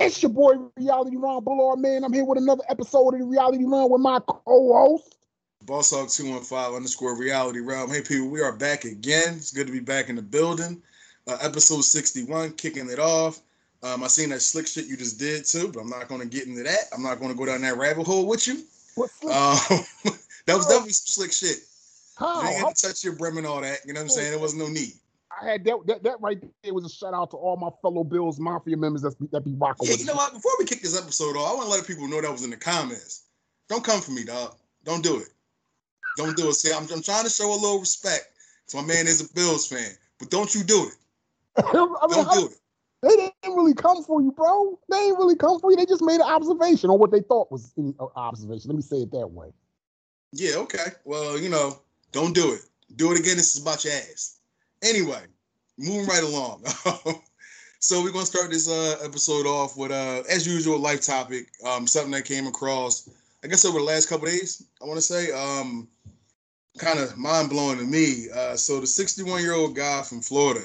It's your boy, Reality Ron Bullard, man. I'm here with another episode of the Reality Ron with my co-host, Boss Hog 215 _ Reality Realm. Hey, people, we are back again. It's good to be back in the building. Episode 61, kicking it off. I seen that slick shit you just did, too, but I'm not going to get into that. I'm not going to go down that rabbit hole with you. What slick? That was definitely some slick shit. How? You ain't had to touch your brim and all that. You know what I'm saying? There was no need. I had that right there. It was a shout out to all my fellow Bills Mafia members that be rocking. Yeah, you know what? Before we kick this episode off, I want to let people know that was in the comments. Don't come for me, dog. Don't do it. Don't do it. See, I'm trying to show a little respect to my man is a Bills fan, but don't you do it. I mean, don't do it. They didn't really come for you, bro. They ain't really come for you. They just made an observation on what they thought was an observation. Let me say it that way. Yeah. Okay. Well, you know, don't do it. Do it again. This is about your ass. Anyway, moving right along. So we're going to start this episode off with, as usual, life topic, something that came across, I guess, over the last couple of days, I want to say, kind of mind-blowing to me. So the 61-year-old guy from Florida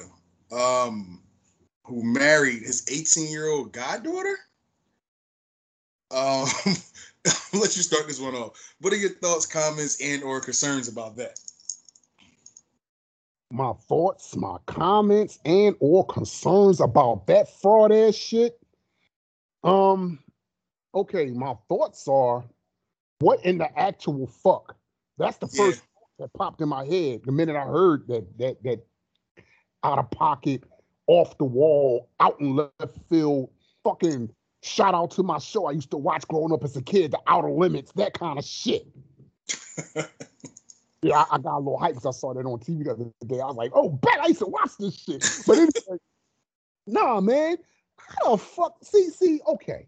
who married his 18-year-old goddaughter? I'll let you start this one off. What are your thoughts, comments, and or concerns about that? My thoughts, my comments, and or concerns about that fraud ass shit. Okay, my thoughts are, what in the actual fuck? That's the first that popped in my head the minute I heard that out of pocket, off the wall, out in left field, fucking shout out to my show I used to watch growing up as a kid, The Outer Limits, that kind of shit. Yeah, I got a little hype because I saw that on TV the other day. I was like, oh, bet I used to watch this shit. But anyway, nah, man. How the fuck? See, okay.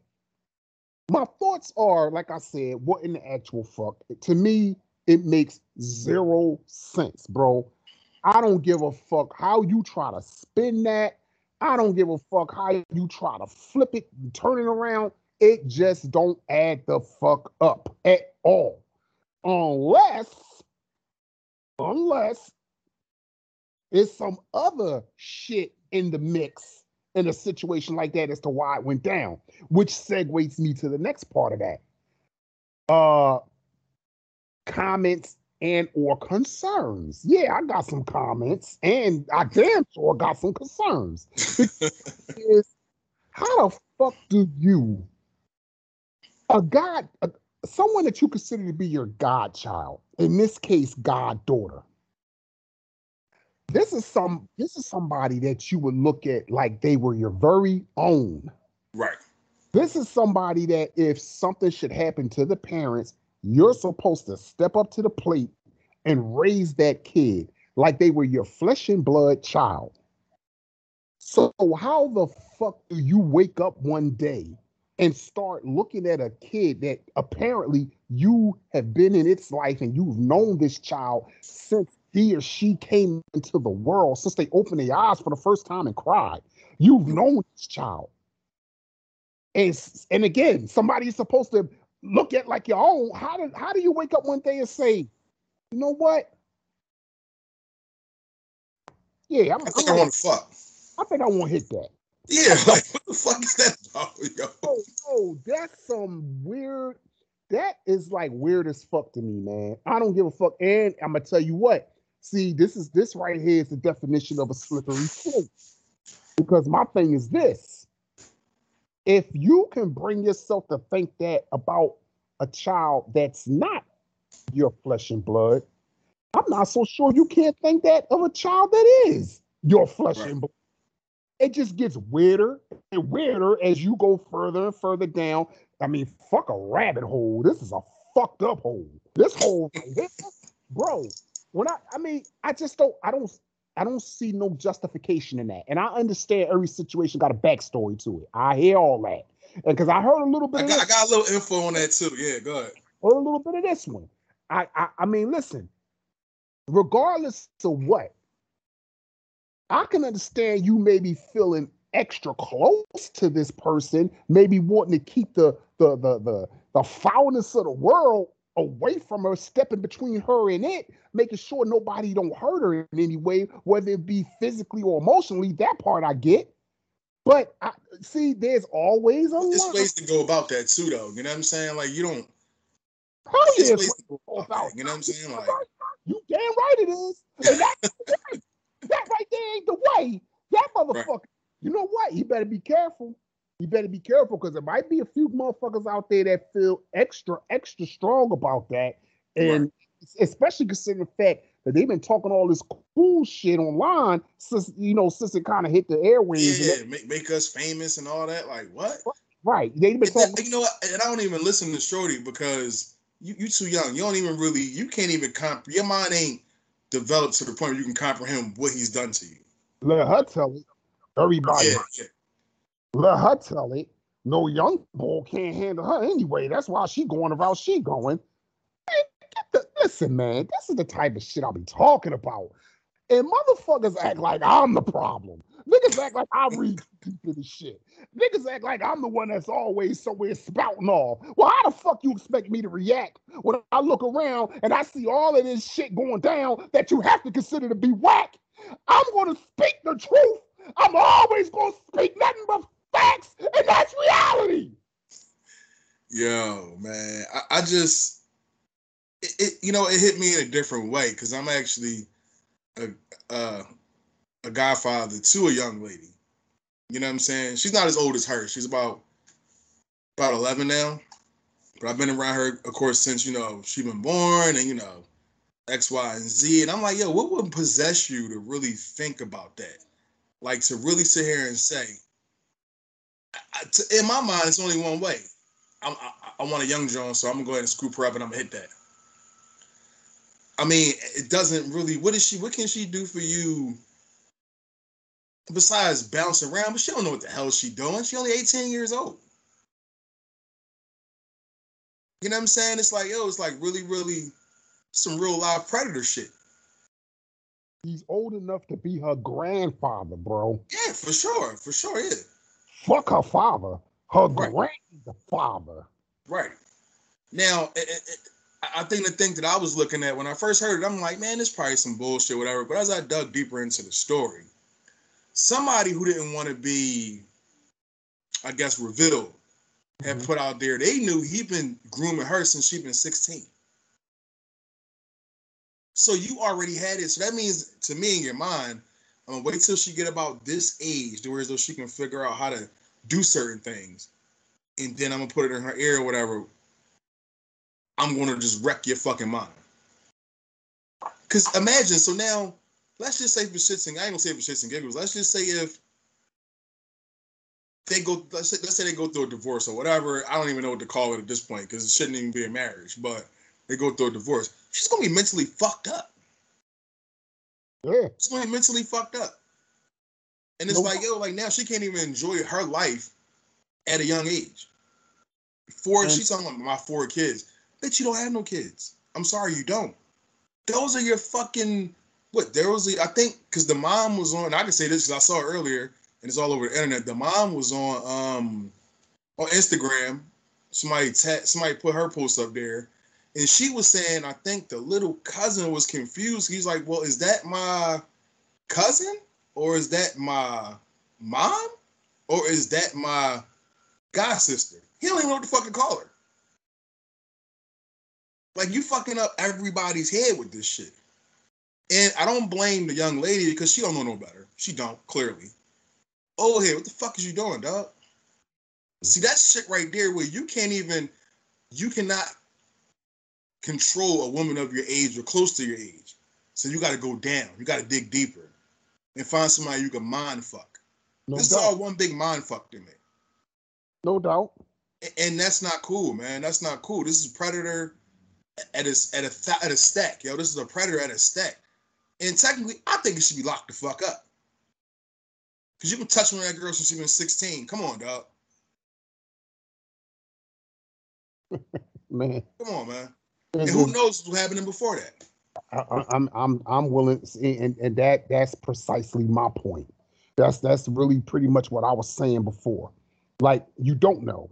My thoughts are, like I said, what in the actual fuck? To me, it makes zero sense, bro. I don't give a fuck how you try to spin that. I don't give a fuck how you try to flip it and turn it around. It just don't add the fuck up at all. Unless there's some other shit in the mix in a situation like that as to why it went down, which segues me to the next part of that. Comments and or concerns. Yeah, I got some comments, and I damn sure got some concerns. How the fuck do you, someone that you consider to be your godchild, in this case, goddaughter. This is somebody that you would look at like they were your very own. Right. This is somebody that if something should happen to the parents, you're supposed to step up to the plate and raise that kid like they were your flesh and blood child. So how the fuck do you wake up one day and start looking at a kid that apparently you have been in its life and you've known this child since he or she came into the world, since they opened their eyes for the first time and cried? You've known this child. And again, somebody's supposed to look at like your own. How do you wake up one day and say, you know what? Yeah, I think I want to fuck. I think I want to hit that. Yeah, like, what the fuck is that about, yo? Oh, that's some weird, that is like weird as fuck to me, man. I don't give a fuck, and I'm going to tell you what. See, this right here is the definition of a slippery slope. Because my thing is this. If you can bring yourself to think that about a child that's not your flesh and blood, I'm not so sure you can't think that of a child that is your flesh and blood. It just gets weirder and weirder as you go further and further down. I mean, fuck a rabbit hole. This is a fucked up hole. This hole, bro. When I don't see no justification in that. And I understand every situation got a backstory to it. I hear all that, and because I heard a little bit. I got a little info on that too. Yeah, go ahead. Heard a little bit of this one. I mean, listen. Regardless of what. I can understand you maybe feeling extra close to this person, maybe wanting to keep the foulness of the world away from her, stepping between her and it, making sure nobody don't hurt her in any way, whether it be physically or emotionally. That part I get. But I, see, there's always a there's ways to go about that too, though. You know what I'm saying? Like you don't. Oh, yeah, ways to go about you know what I'm saying? Like you damn right it is. And that right there ain't the way. That motherfucker. Right. You know what? He better be careful. You better be careful because there might be a few motherfuckers out there that feel extra strong about that. And especially considering the fact that they've been talking all this cool shit online since it kind of hit the airwaves. Yeah, make us famous and all that. Like, what? Right. They've been talking. You know what? And I don't even listen to Shorty because you too young. You don't even really, you can't even comprehend. Your mind ain't developed to the point where you can comprehend what he's done to you. Let her tell it. Everybody. Yeah. Let her tell it. No young boy can't handle her anyway. That's why she going the route she going. Man, listen, man, this is the type of shit I be talking about. And motherfuckers act like I'm the problem. Niggas act like I read this shit. Niggas act like I'm the one that's always somewhere spouting off. Well, how the fuck you expect me to react when I look around and I see all of this shit going down that you have to consider to be whack? I'm going to speak the truth. I'm always going to speak nothing but facts, and that's reality. Yo, man, I just, it hit me in a different way because I'm actually a godfather to a young lady. You know what I'm saying? She's not as old as her. She's about 11 now, but I've been around her, of course, since, she's been born and, X, Y, and Z. And I'm like, yo, what would possess you to really think about that? Like, to really sit here and say, in my mind, it's only one way. I want a young John, so I'm going to go ahead and scoop her up and I'm going to hit that. I mean, it doesn't really, what can she do for you besides bouncing around? But she don't know what the hell she's doing. She's only 18 years old. You know what I'm saying? It's like, yo, it's like really, really some real live predator shit. He's old enough to be her grandfather, bro. Yeah, for sure, yeah. Fuck her father, grandfather. Right. Now, I think the thing that I was looking at when I first heard it, I'm like, man, this is probably some bullshit, whatever. But as I dug deeper into the story, somebody who didn't want to be, I guess, revealed, had put out there, they knew he'd been grooming her since she'd been 16. So you already had it. So that means to me in your mind, I'm gonna wait till she get about this age, whereas though she can figure out how to do certain things, and then I'm gonna put it in her ear or whatever. I'm gonna just wreck your fucking mind. Cause imagine, so now let's just say for shits and I ain't gonna say for shits and giggles. Let's just say if they go, let's say they go through a divorce or whatever. I don't even know what to call it at this point because it shouldn't even be a marriage, but they go through a divorce. She's going to be mentally fucked up. Yeah. She's going to be mentally fucked up. And it's like, yo, like now she can't even enjoy her life at a young age. She's talking about my 4 kids. Bitch, you don't have no kids. I'm sorry, you don't. Those are your fucking, I think, because the mom was on, I can say this because I saw it earlier, and it's all over the internet. The mom was on Instagram. Somebody put her post up there. And she was saying, I think the little cousin was confused. He's like, well, is that my cousin? Or is that my mom? Or is that my god sister? He don't even know what to fucking call her. Like, you fucking up everybody's head with this shit. And I don't blame the young lady because she don't know no better. She don't, clearly. Oh, hey, what the fuck is you doing, dog? See, that shit right there where you cannot control a woman of your age or close to your age. So you got to go down. You got to dig deeper and find somebody you can mind fuck. No this doubt. Is all one big mind fuck to me. No doubt. And that's not cool, man. That's not cool. This is predator at a stack, yo. This is a predator at a stack. And technically, I think it should be locked the fuck up. Because you can touch on that girl since she was 16. Come on, dog. Man. Come on, man. And who knows what happened before that? I'm willing, and that's precisely my point. That's really pretty much what I was saying before. Like, you don't know,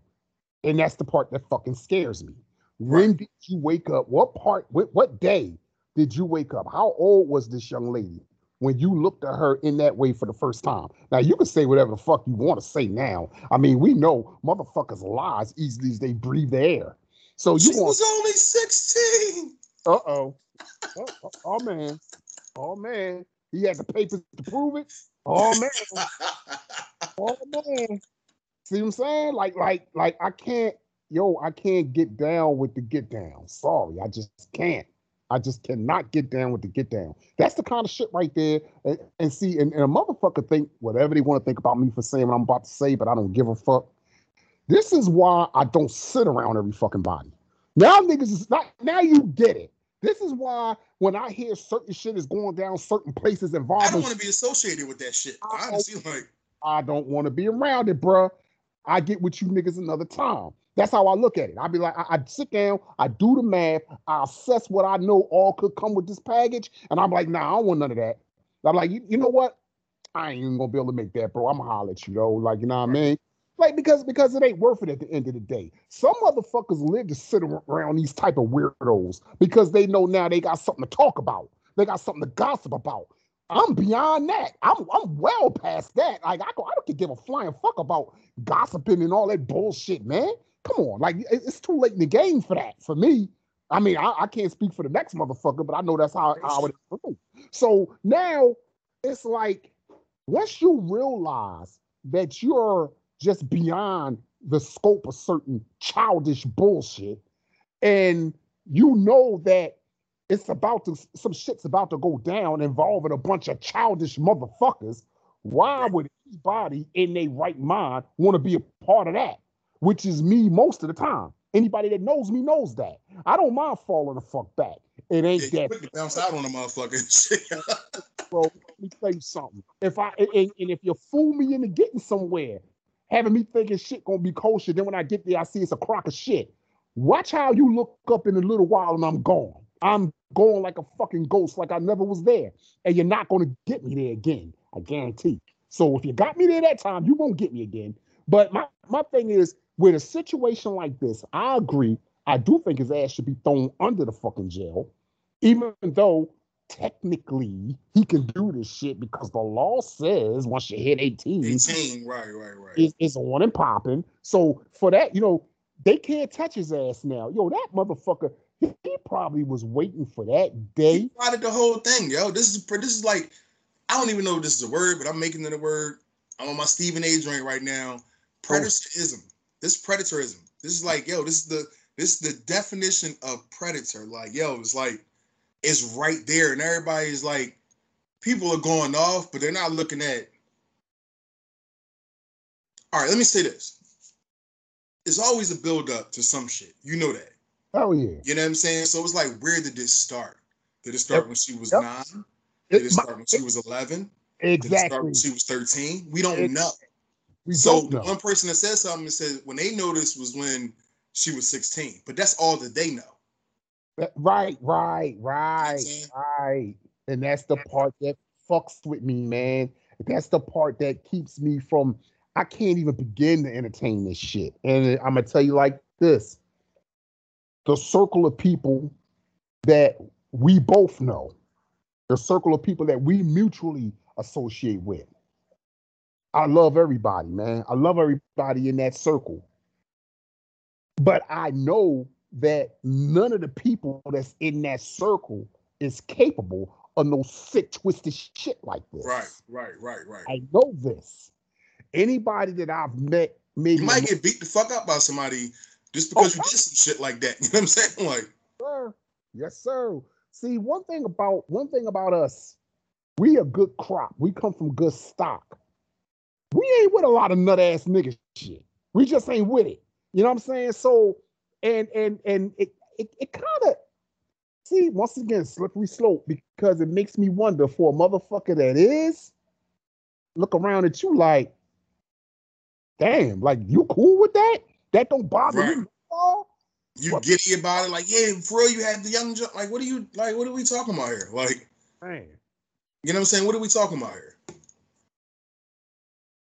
and that's the part that fucking scares me. When did you wake up? What day did you wake up? How old was this young lady? when you looked at her in that way for the first time. Now, you can say whatever the fuck you want to say now. I mean, we know motherfuckers lie as easily as they breathe the air. So you was only 16. Uh-oh. Oh, man. Oh, man. He had the papers to prove it. Oh, man. Oh, man. See what I'm saying? Like I can't get down with the get down. Sorry, I just can't. I just cannot get down with the get down. That's the kind of shit right there. And see, and a motherfucker think whatever they want to think about me for saying what I'm about to say, but I don't give a fuck. This is why I don't sit around every fucking body. Now niggas is not, now you get it. This is why when I hear certain shit is going down certain places involved, I don't want to be associated with that shit. Honestly, like I don't want to be around it, bruh. I get with you niggas another time. That's how I look at it. I be like, I sit down, I do the math, I assess what I know all could come with this package, and I'm like, nah, I don't want none of that. I'm like, you know what? I ain't even gonna be able to make that, bro. I'm gonna holler at you, though. Like, you know what I mean? Like, because it ain't worth it at the end of the day. Some motherfuckers live to sit around these type of weirdos because they know now they got something to talk about. They got something to gossip about. I'm beyond that. I'm well past that. Like, I don't give a flying fuck about gossiping and all that bullshit, man. Come on, like, it's too late in the game for that. For me, I mean, I can't speak for the next motherfucker, but I know that's how it is for me. So now it's like, once you realize that you're just beyond the scope of certain childish bullshit, and you know that it's some shit's about to go down involving a bunch of childish motherfuckers, why would anybody in their right mind want to be a part of that? Which is me most of the time. Anybody that knows that. I don't mind falling the fuck back. It ain't that. You bounce out on the motherfucker. Bro, let me tell you something. If you fool me into getting somewhere, having me thinking shit gonna be kosher, then when I get there, I see it's a crock of shit. Watch how you look up in a little while and I'm gone. I'm going like a fucking ghost, like I never was there. And you're not gonna get me there again, I guarantee. So if you got me there that time, you won't get me again. But my thing is, with a situation like this, I agree. I do think his ass should be thrown under the fucking jail, even though technically he can do this shit because the law says once you hit 18, right. It's on and popping. So for that, you know, they can't touch his ass now. Yo, that motherfucker, he probably was waiting for that day. He plotted the whole thing, yo. This is like, I don't even know if this is a word, but I'm making it a word. I'm on my Stephen A. joint right now. Predatorism. This is predatorism. This is like, yo, this is the definition of predator. Like, yo, it's like, it's right there. And everybody's like, people are going off, but they're not looking at. All right, let me say this. It's always a buildup to some shit. You know that. Oh, yeah. You know what I'm saying? So it's like, where did this start? Did it start when she was 9? Did it start when she was 11? Exactly. Did it start when she was 13? We don't know. We don't know. One person that said something and said when they noticed was when she was 16, but that's all that they know. Right. And that's the part that fucks with me, man. That's the part that keeps me from, I can't even begin to entertain this shit. And I'm going to tell you like this. The circle of people that we both know, the circle of people that we mutually associate with, I love everybody, man. I love everybody in that circle. But I know that none of the people that's in that circle is capable of no sick, twisted shit like this. Right. I know this. Anybody that I've met, maybe you might get beat the fuck up by somebody just because you did some shit like that. You know what I'm saying? Like, sir. Yes, sir. See, one thing about us, we a good crop. We come from good stock. We ain't with a lot of nut ass nigga shit. We just ain't with it. You know what I'm saying? So, and it kind of, see, once again, slippery slope, because it makes me wonder for a motherfucker that is, look around at you like, damn, like you cool with that? That don't bother you at all? You giddy about it, like, yeah, for real, you had the young, like, what are you, like, what are we talking about here? Like, man. You know what I'm saying? What are we talking about here?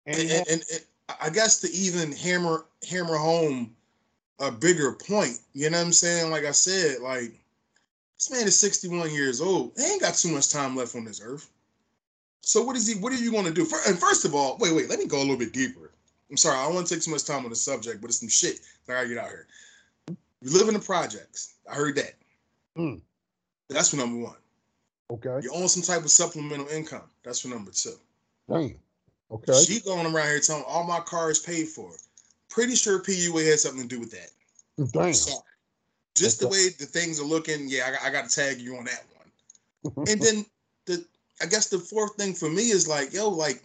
And I guess to even hammer home a bigger point, you know what I'm saying? Like I said, like, this man is 61 years old. He ain't got too much time left on this earth. So what is he? What are you going to do? And first of all, wait. Let me go a little bit deeper. I'm sorry. I don't want to take too much time on the subject, but it's some shit that I gotta get out here. You live in the projects. I heard that. Mm. That's for number one. Okay. You own some type of supplemental income. That's for number two. Dang. Okay. She going around here telling all my cars paid for. Pretty sure PUA had something to do with that. Dang. Sorry. Just the way the things are looking. Yeah, I got to tag you on that one. And then I guess the fourth thing for me is like, yo, like,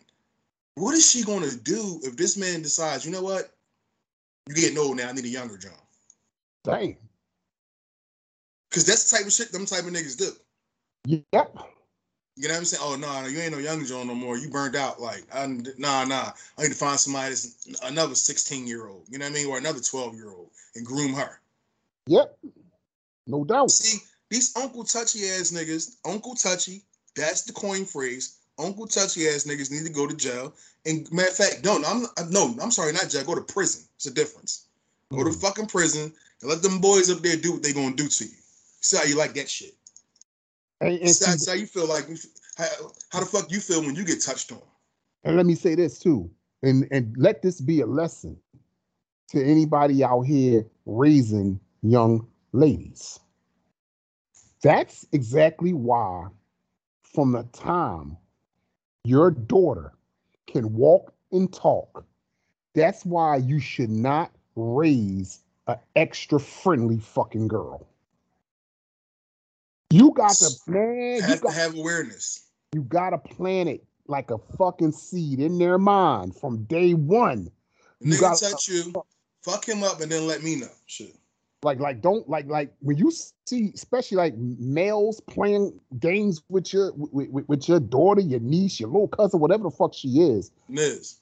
what is she going to do if this man decides, you know what? You're getting old now. I need a younger John. Dang. Because that's the type of shit them type of niggas do. Yep. Yeah. You know what I'm saying? Oh, no, you ain't no young John no more. You burned out. Like, I need to find somebody that's another 16-year-old, you know what I mean? Or another 12-year-old and groom her. Yep. No doubt. See, these Uncle Touchy-ass niggas, Uncle Touchy, that's the coin phrase. Uncle touchy-ass niggas need to go to jail. And matter of fact, not jail. Go to prison. It's a difference. Go to fucking prison and let them boys up there do what they gonna do to you. See how you like that shit. That's how you feel like. How the fuck you feel when you get touched on? And let me say this too, and let this be a lesson to anybody out here raising young ladies. That's exactly why. From the time your daughter can walk and talk, that's why you should not raise an extra friendly fucking girl. You got to plan. You have to have awareness. You got to plant it like a fucking seed in their mind from day one. You got to touch you, fuck him up, and then let me know. Shit. Like, when you see, especially like males playing games with your daughter, your niece, your little cousin, whatever the fuck she is. Niz.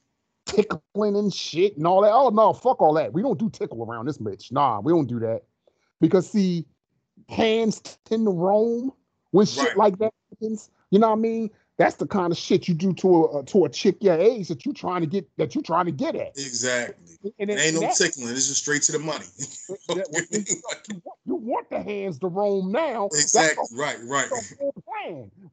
Tickling and shit and all that. Oh, no, fuck all that. We don't do tickle around this bitch. Nah, we don't do that. Because, see, hands tend to roam when shit like that happens. You know what I mean? That's the kind of shit you do to a chick your age that you trying to get at. Exactly. And it ain't no tickling. It's just straight to the money. You want the hands to roam now. Exactly. Right.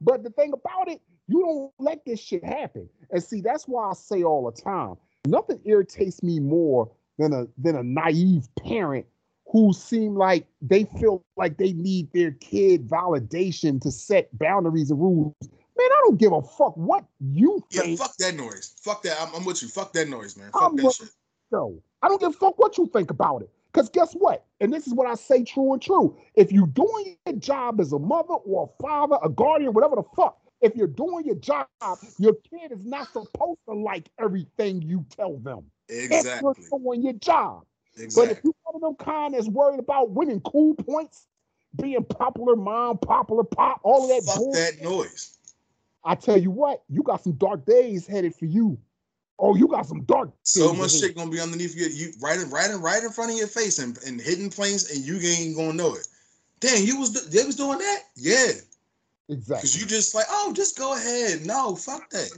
But the thing about it, you don't let this shit happen. And see, that's why I say all the time, nothing irritates me more than a naive parent who seem like they feel like they need their kid validation to set boundaries and rules. Man, I don't give a fuck what you think. Yeah, fuck that noise. Fuck that. I'm with you. Fuck that noise, man. Fuck that shit. No, I don't give a fuck what you think about it. Because guess what? And this is what I say true and true. If you're doing your job as a mother or a father, a guardian, whatever the fuck, if you're doing your job, your kid is not supposed to like everything you tell them. Exactly. If you're doing your job. Exactly. But if you're one of them kind that's worried about winning cool points, being popular mom, popular pop, all of that bullshit. Fuck that noise. I tell you what, you got some dark days headed for you. Oh, you got some dark days. So much shit gonna be underneath you right in front of your face and hidden planes, and you ain't gonna know it. Damn, they was doing that? Yeah. Exactly. Because you just like, oh, just go ahead. No, fuck that.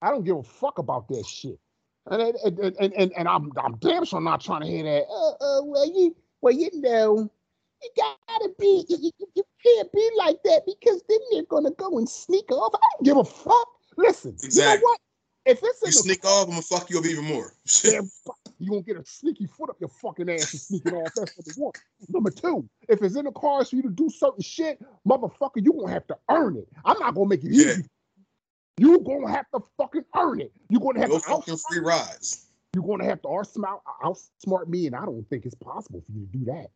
I don't give a fuck about that shit. And I'm damn sure not trying to hear that. Well, you know. You gotta be, you can't be like that because then they're gonna go and sneak off. I don't give a fuck. Listen, exactly. You know what? If it's you sneak off, I'm gonna fuck you up even more. Damn, you gonna get a sneaky foot up your fucking ass and sneaking off. That's number one. Number two, if it's in the cards for you to do certain shit, motherfucker, you gonna have to earn it. I'm not gonna make it easy. You gonna have to fucking earn it. You gonna have to fucking free rides. You gonna have to outsmart me, and I don't think it's possible for you to do that.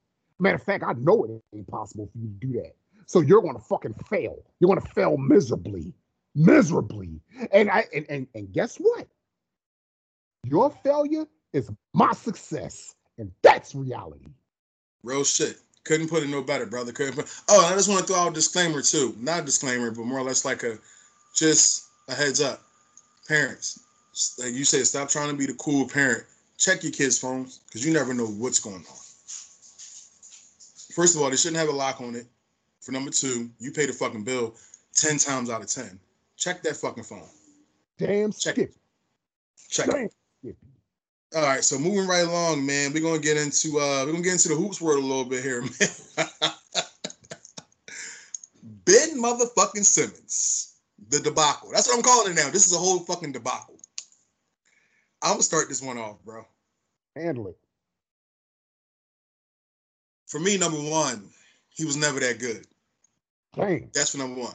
Matter of fact, I know it ain't possible for you to do that. So you're gonna fucking fail. You're gonna fail miserably. And guess what? Your failure is my success, and that's reality. Real shit. Couldn't put it no better, brother. Oh, and I just want to throw out a disclaimer too. Not a disclaimer, but more or less like just a heads up. Parents, like you said, stop trying to be the cool parent. Check your kids' phones because you never know what's going on. First of all, they shouldn't have a lock on it. For number two, you pay the fucking bill 10 times out of 10. Check that fucking phone. Damn skip. Check it. All right, so moving right along, man. We're gonna get into the hoops world a little bit here, man. Ben motherfucking Simmons. The debacle. That's what I'm calling it now. This is a whole fucking debacle. I'm gonna start this one off, bro. Handle it. For me, number one, he was never that good. Dang. That's for number one.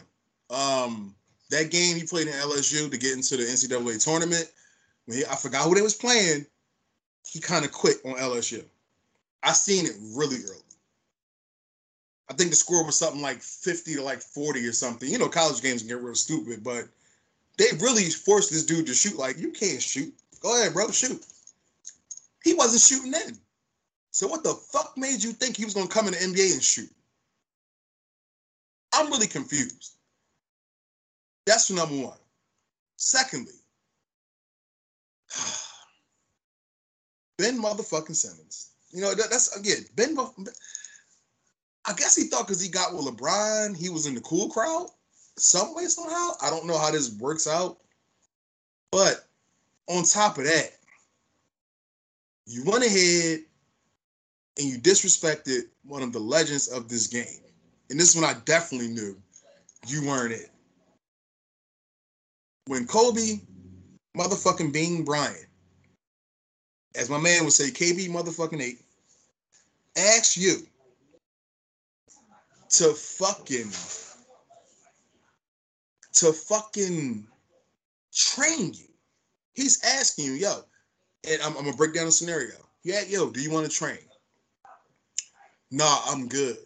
That game he played in LSU to get into the NCAA tournament, when I forgot who they was playing, he kind of quit on LSU. I seen it really early. I think the score was something like 50 to like 40 or something. You know, college games can get real stupid, but they really forced this dude to shoot. Like, you can't shoot. Go ahead, bro, shoot. He wasn't shooting then. So what the fuck made you think he was going to come in the NBA and shoot? I'm really confused. That's for number one. Secondly, Ben motherfucking Simmons. You know, that's, again, Ben motherfucking... I guess he thought because he got with LeBron, he was in the cool crowd some way, somehow. I don't know how this works out. But on top of that, you went ahead and you disrespected one of the legends of this game. And this one I definitely knew you weren't it. When Kobe motherfucking Bean Bryant, as my man would say, KB motherfucking 8, asked you to fucking train you. He's asking you, yo, and I'm gonna break down the scenario. Yeah, yo, do you want to train? Nah, I'm good.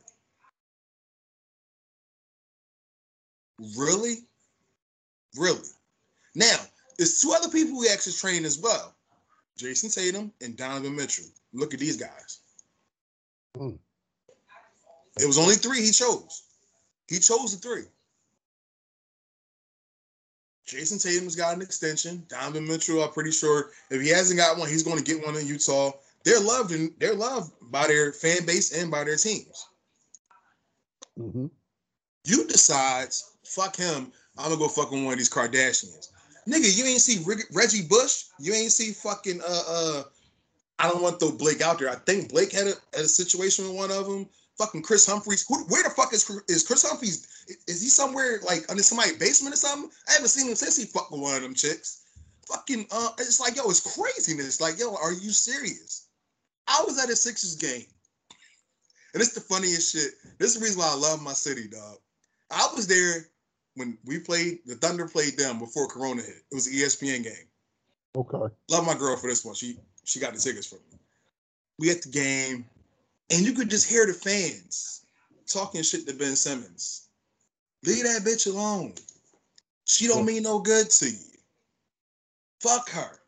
Really? Really? Now, there's two other people we actually train as well. Jason Tatum and Donovan Mitchell. Look at these guys. Mm. It was only three he chose. He chose the three. Jason Tatum's got an extension. Donovan Mitchell, I'm pretty sure, if he hasn't got one, he's going to get one in Utah. They're loved by their fan base and by their teams. Mm-hmm. You decide, fuck him, I'm going to go fuck with one of these Kardashians. Nigga, you ain't see Reggie Bush. You ain't see fucking, I don't want to throw Blake out there. I think Blake had a situation with one of them. Fucking Chris Humphreys. Where the fuck is Chris Humphreys? Is he somewhere like under somebody's basement or something? I haven't seen him since he fucked with one of them chicks. Fucking, it's like, yo, it's craziness. Like, yo, are you serious? I was at a Sixers game. And it's the funniest shit. This is the reason why I love my city, dog. I was there when the Thunder played them before Corona hit. It was an ESPN game. Okay. Love my girl for this one. She got the tickets for me. We at the game. And you could just hear the fans talking shit to Ben Simmons. Leave that bitch alone. She don't mean no good to you. Fuck her.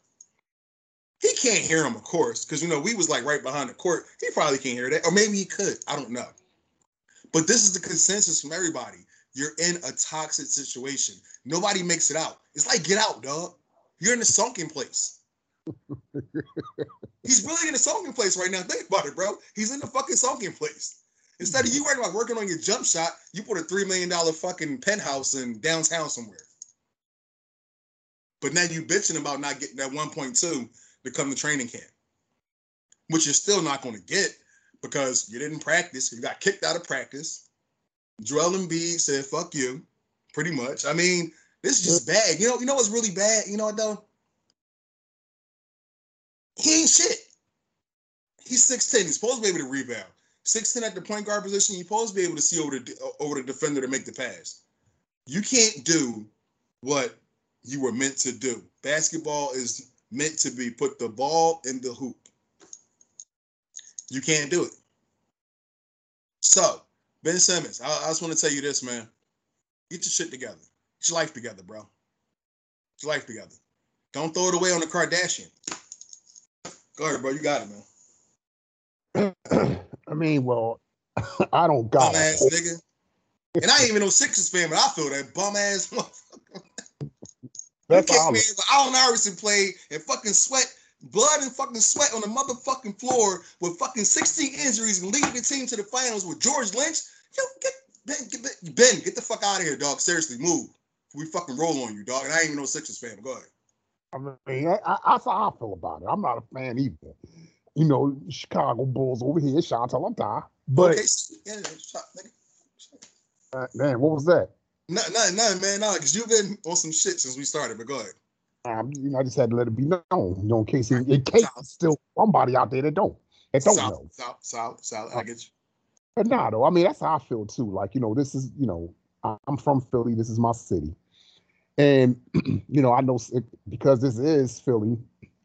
He can't hear him, of course, because, you know, we was like right behind the court. He probably can't hear that. Or maybe he could. I don't know. But this is the consensus from everybody. You're in a toxic situation. Nobody makes it out. It's like, get out, dog. You're in a sunken place. He's really in a sunken place right now. Think about it, bro. He's in the fucking sunken place. Instead of you worrying about working on your jump shot, you put a $3 million fucking penthouse in downtown somewhere. But now you bitching about not getting that 1.2 to come to training camp, which you're still not going to get because you didn't practice. You got kicked out of practice. Joel Embiid said, fuck you, pretty much. I mean, this is just bad. You know what's really bad? You know what, though? He ain't shit. He's 6'10". He's supposed to be able to rebound. 6'10" at the point guard position, you're supposed to be able to see over the defender to make the pass. You can't do what you were meant to do. Basketball is meant to be put the ball in the hoop. You can't do it. So, Ben Simmons, I just want to tell you this, man. Get your shit together. Get your life together, bro. Get your life together. Don't throw it away on the Kardashian. Go ahead, bro. You got it, man. I mean, well, I don't got bum ass nigga. And I ain't even no Sixers fan, but I feel that bum ass motherfucker. That's kicked me. Allen Iverson played and fucking sweat, blood and fucking sweat on the motherfucking floor with fucking 16 injuries and leading the team to the finals with George Lynch. Yo, get Ben, get the fuck out of here, dog. Seriously, move. We fucking roll on you, dog. And I ain't even no Sixers fan. Go ahead. I mean, that's how I feel about it. I'm not a fan either. You know, Chicago Bulls over here, shout till I die. But, okay. Yeah, man, what was that? No, because you've been on some shit since we started, but go ahead. I just had to let it be known, in case there's still somebody out there that don't know. South, I get you. But nah, though, that's how I feel too. Like, this is, I'm from Philly. This is my city. And, I know because this is Philly,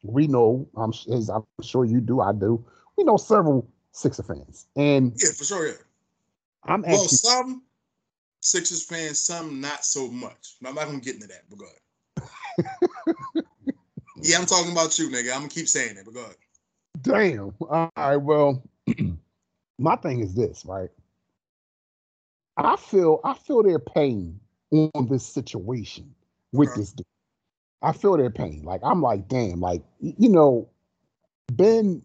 we know, as I'm sure you do, I do, we know several Sixer fans. And yeah, for sure, yeah. Some Sixers fans, some not so much. I'm not going to get into that, but go ahead. Yeah, I'm talking about you, nigga. I'm going to keep saying it, but go ahead. Damn. All right, well, my thing is this, right? I feel their pain on this situation with this dude. I feel their pain. Like, I'm like, damn, like, Ben,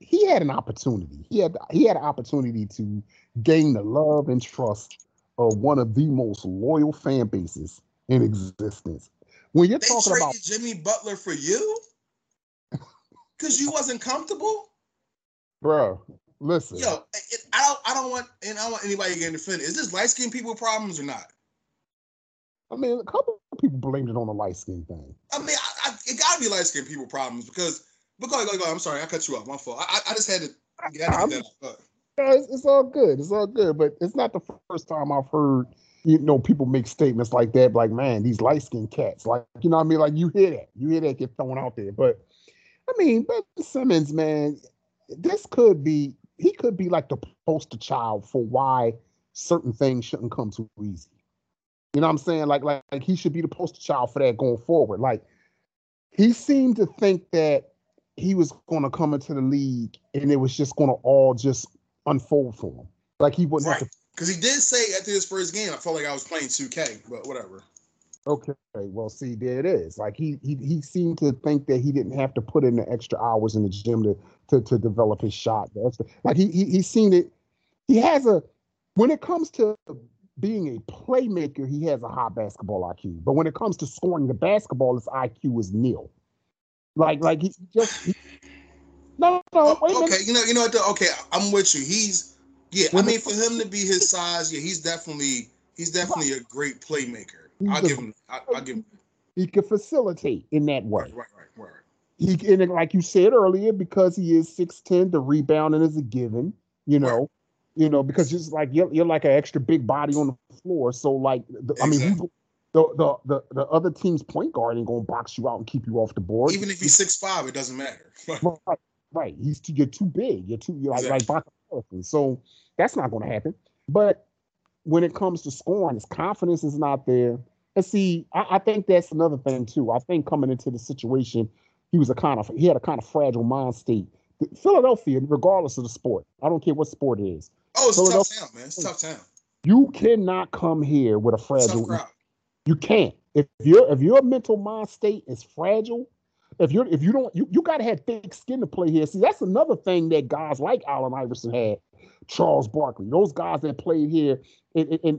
he had an opportunity. He had an opportunity to gain the love and trust of one of the most loyal fan bases in existence. When they talking about Jimmy Butler for you, because you wasn't comfortable, bro. Listen, I don't want anybody getting offended. Is this light skinned people problems or not? I mean, a couple of people blamed it on the light skin thing. I mean, it gotta be light skinned people problems because go. I'm sorry, I cut you off. My fault. I just had to get out of that. It's all good. It's all good. But it's not the first time I've heard. People make statements like that, like, man, these light-skinned cats. Like, Like, you hear that get thrown out there. But, Ben Simmons, man, he could be like the poster child for why certain things shouldn't come too easy. You know what I'm saying? Like he should be the poster child for that going forward. Like, he seemed to think that he was going to come into the league and it was just going to all just unfold for him. Like, he wouldn't have to. Because he did say after his first game, I felt like I was playing 2K, but whatever. Okay, well, see, there it is. Like, he seemed to think that he didn't have to put in the extra hours in the gym to develop his shot. Like, he seemed it. He has when it comes to being a playmaker, he has a high basketball IQ. But when it comes to scoring the basketball, his IQ is nil. Like he just... No, wait a minute. Okay, what? Okay, I'm with you. Yeah, for him to be his size, yeah, he's definitely a great playmaker. I'll give him. He can facilitate in that way. Right. And like you said earlier, because he is 6'10", the rebounding is a given. Right. Because it's like you're like an extra big body on the floor. So like, the other team's point guard ain't gonna box you out and keep you off the board. Even if he's 6'5", it doesn't matter. Right. You're too big. So that's not going to happen. But when it comes to scoring, his confidence is not there. And see, I think that's another thing too. I think coming into the situation, he had a kind of fragile mind state. Philadelphia, regardless of the sport, I don't care what sport it is. Oh, it's a tough town, man. It's a tough town. You cannot come here with a fragile. Tough crowd. You can't. If your mental mind state is fragile. If you gotta have thick skin to play here. See, that's another thing that guys like Allen Iverson had, Charles Barkley, those guys that played here in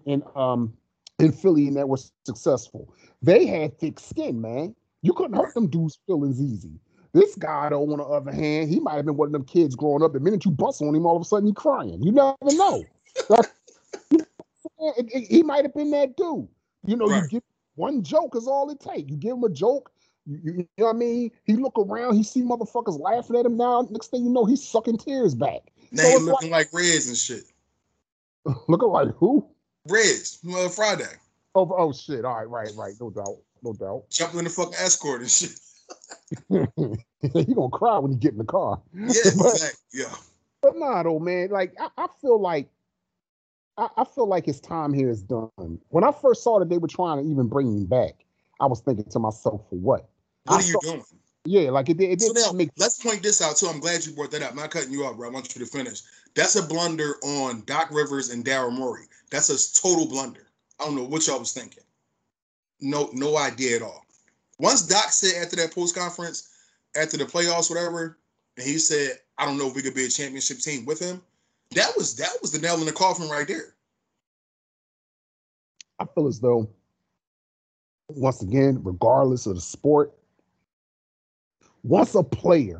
Philly and that were successful. They had thick skin, man. You couldn't hurt them dudes' feelings easy. This guy, though, on the other hand, he might have been one of them kids growing up. The minute you bust on him, all of a sudden he's crying. You never know. He might have been that dude. You give one joke is all it takes. You give him a joke. You know what I mean? He look around, he see motherfuckers laughing at him now. Next thing you know, he's sucking tears back. Now so he's looking like Reds and shit. Looking like who? Reds, Friday. Oh shit. All right. No doubt. Jumping in the fucking escort and shit. He gonna cry when he get in the car. Yeah, exactly. Yeah. But nah, though, man. Like, I feel like his time here is done. When I first saw that they were trying to even bring him back, I was thinking to myself, for what? What are you doing? Yeah, like it did. So now, let's point this out too. I'm glad you brought that up. I'm not cutting you off, bro. I want you to finish. That's a blunder on Doc Rivers and Daryl Morey. That's a total blunder. I don't know what y'all was thinking. No idea at all. Once Doc said after that post conference, after the playoffs, whatever, and he said, "I don't know if we could be a championship team with him," that was the nail in the coffin right there. I feel as though, once again, regardless of the sport, once a player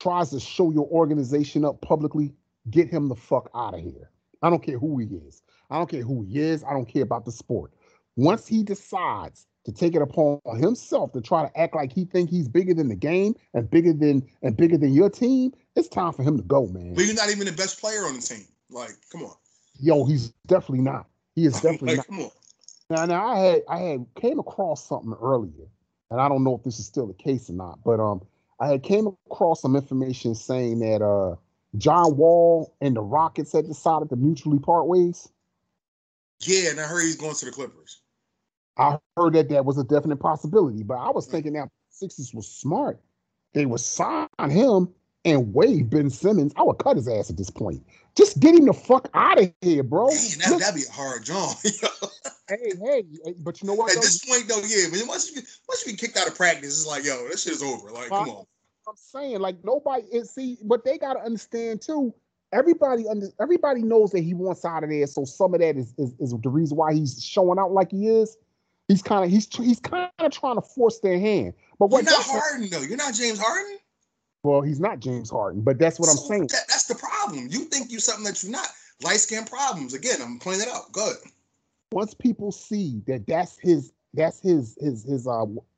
tries to show your organization up publicly, get him the fuck out of here. I don't care who he is. I don't care who he is. I don't care about the sport. Once he decides to take it upon himself to try to act like he think he's bigger than the game and bigger than your team, it's time for him to go, man. But you're not even the best player on the team. Like, come on. Yo, he's definitely not. He is definitely like, not. Come on. Now I had came across something earlier, and I don't know if this is still the case or not, but I had came across some information saying that John Wall and the Rockets had decided to mutually part ways. Yeah, and I heard he's going to the Clippers. I heard that was a definite possibility, but I was thinking that Sixers was smart. They would sign him and waive Ben Simmons. I would cut his ass at this point. Just get him the fuck out of here, bro. Dang, that'd be a hard job. hey, but you know what? At this point, though, yeah, but once you get kicked out of practice, it's like, yo, this shit is over. Like, come on. I'm saying, like, nobody is. See, but they gotta understand too. Everybody knows that he wants out of there. So some of that is the reason why he's showing out like he is. He's kind of trying to force their hand. But you're not Harden though. You're not James Harden. Well, he's not James Harden, but that's what I'm saying. That's the problem. You think you're something that you're not. Light skin problems. Again, I'm pointing it out. Go ahead. Once people see that that's his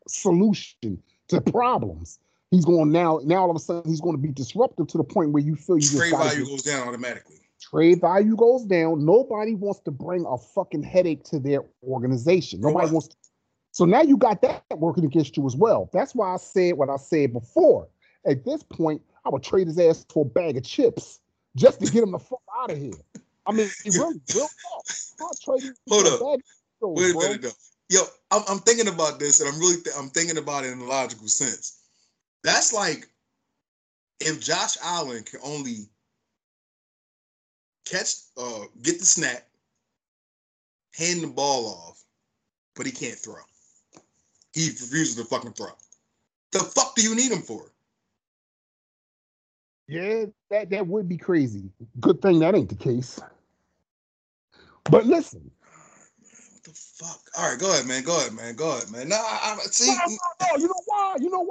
solution to problems, he's going now all of a sudden he's going to be disruptive to the point where you feel you just trade value goes down automatically. Trade value goes down. Nobody wants to bring a fucking headache to their organization. Nobody wants to. So now you got that working against you as well. That's why I said what I said before. At this point, I would trade his ass for a bag of chips just to get him the fuck out of here. I mean, he really built up. Hold up. Wait a minute, though. Yo, I'm thinking about this, and I'm thinking about it in a logical sense. That's like if Josh Allen can only get the snap, hand the ball off, but he can't throw. He refuses to fucking throw. The fuck do you need him for? Yeah, that would be crazy. Good thing that ain't the case. But listen. What the fuck? All right, go ahead, man. No, I see. No. You know why? You know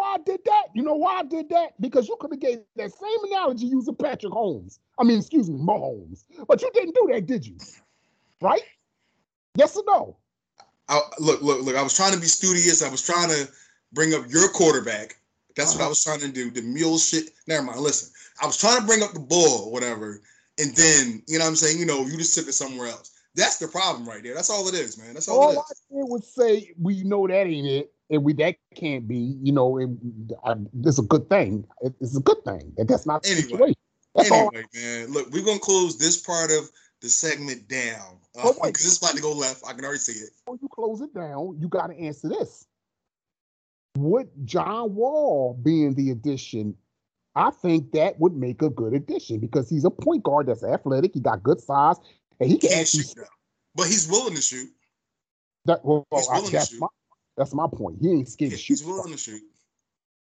why I did that? Because you could have gave that same analogy using Patrick Holmes. Mahomes. But you didn't do that, did you? Right? Yes or no? Look. I was trying to be studious. I was trying to bring up your quarterback. That's what I was trying to do. The mule shit. Never mind. Listen, I was trying to bring up the bull, whatever. And then, you know what I'm saying? You know, you just took it somewhere else. That's the problem right there. That's all it is, man. That's all it is. All I did was say, we know that ain't it. And that can't be, you know, it's a good thing. It's a good thing. And that's not the situation. Anyway, man, look, we're going to close this part of the segment down. Because it's about to go left. I can already see it. When you close it down, you got to answer this. With John Wall being the addition, I think that would make a good addition because he's a point guard that's athletic. He got good size, and he can't shoot. But he's willing to shoot. That's my point. He ain't scared to shoot. He's willing to shoot.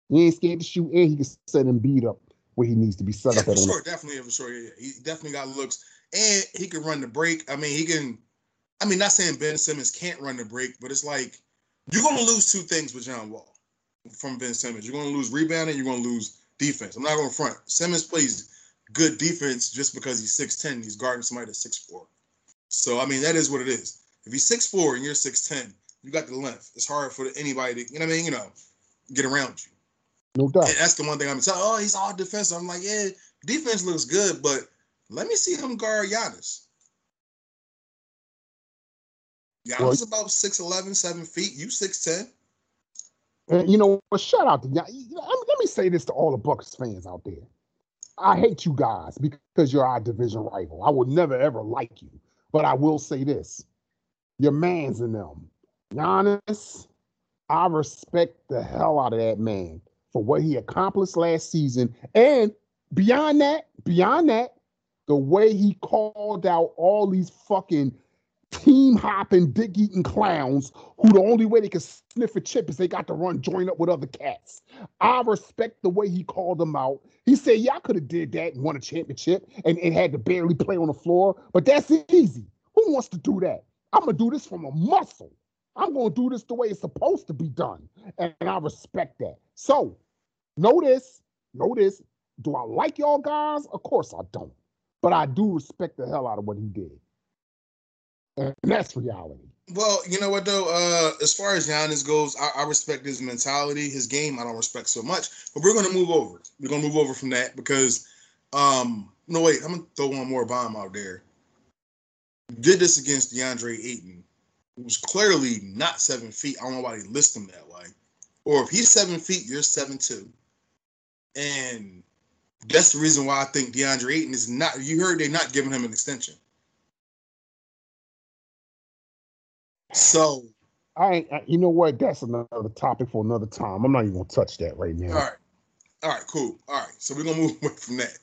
He ain't scared to shoot, and he can set him beat up where he needs to be set up. For sure. Yeah. He definitely got looks, and he can run the break. I mean, he can. I mean, not saying Ben Simmons can't run the break, but it's like you're gonna lose two things with John Wall. From Ben Simmons. You're going to lose rebounding. You're going to lose defense. I'm not going to front. Simmons plays good defense just because he's 6'10". And he's guarding somebody that's 6'4". So, I mean, that is what it is. If he's 6'4" and you're 6'10", you got the length. It's hard for anybody to, you know what I mean, you know, get around you. No doubt. And that's the one thing I'm telling. Oh, he's all defensive. I'm like, yeah, defense looks good, but let me see him guard Giannis. Giannis about 6'11", 7 feet. You 6'10". And you know what? Shout out to y'all. Let me say this to all the Bucks fans out there. I hate you guys because you're our division rival. I would never, ever like you. But I will say this. Your man's in them. Giannis, I respect the hell out of that man for what he accomplished last season. And beyond that, the way he called out all these fucking team-hopping, dick-eating clowns who the only way they can sniff a chip is they got to run join up with other cats. I respect the way he called them out. He said, yeah, I could have did that and won a championship and had to barely play on the floor, but that's easy. Who wants to do that? I'm going to do this from a muscle. I'm going to do this the way it's supposed to be done, and I respect that. So, know this. Do I like y'all guys? Of course I don't. But I do respect the hell out of what he did. And that's reality. Well, you know what, though? As far as Giannis goes, I respect his mentality. His game, I don't respect so much. But we're going to move over. We're going to move over from that because, no, wait, I'm going to throw one more bomb out there. Did this against DeAndre Ayton, who was clearly not 7 feet. I don't know why they list him that way. Or if he's 7 feet, you're 7'2". And that's the reason why I think DeAndre Ayton is not – you heard they're not giving him an extension. So, you know what? That's another topic for another time. I'm not even gonna touch that right now. All right, cool. All right, so we're gonna move away from that.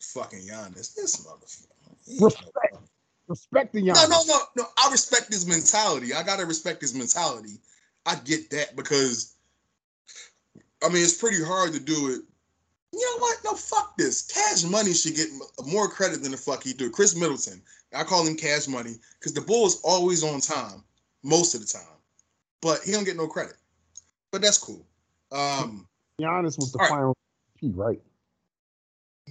Fucking Giannis, this motherfucker. Respect the Giannis. No. I respect his mentality. I gotta respect his mentality. I get that because, I mean, it's pretty hard to do it. You know what? No, fuck this. Cash Money should get more credit than the fuck he do. Chris Middleton, I call him Cash Money because the Bull is always on time. Most of the time, but he don't get no credit. But that's cool. Giannis was the final MVP, right?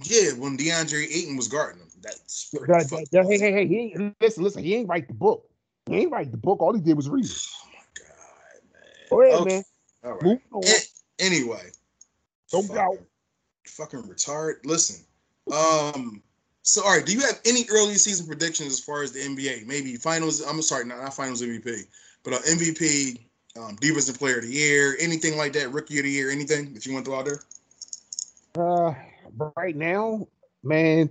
Yeah, when DeAndre Ayton was guarding him. That's hey, He ain't write the book. All he did was read it. Oh my god, man. Go ahead, man. All right. Anyway, don't doubt. Fucking retard. Listen. So, all right, do you have any early season predictions as far as the NBA? Maybe finals, I'm sorry, not finals MVP, but MVP, defensive player of the year, anything like that, rookie of the year, anything that you want to throw out there? Right now, man,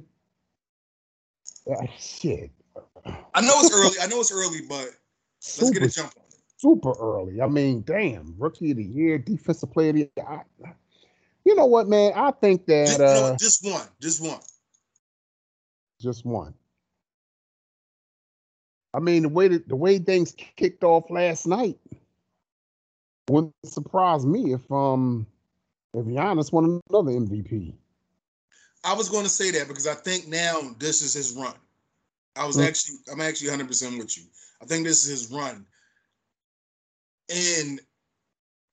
shit. I know it's early, but let's get a jump on it. Super early. I mean, damn, rookie of the year, defensive player of the year. You know what, man? I think that just one. Just one. I mean, the way things kicked off last night wouldn't surprise me if Giannis won another MVP. I was going to say that because I think now this is his run. I'm actually 100% with you. I think this is his run. And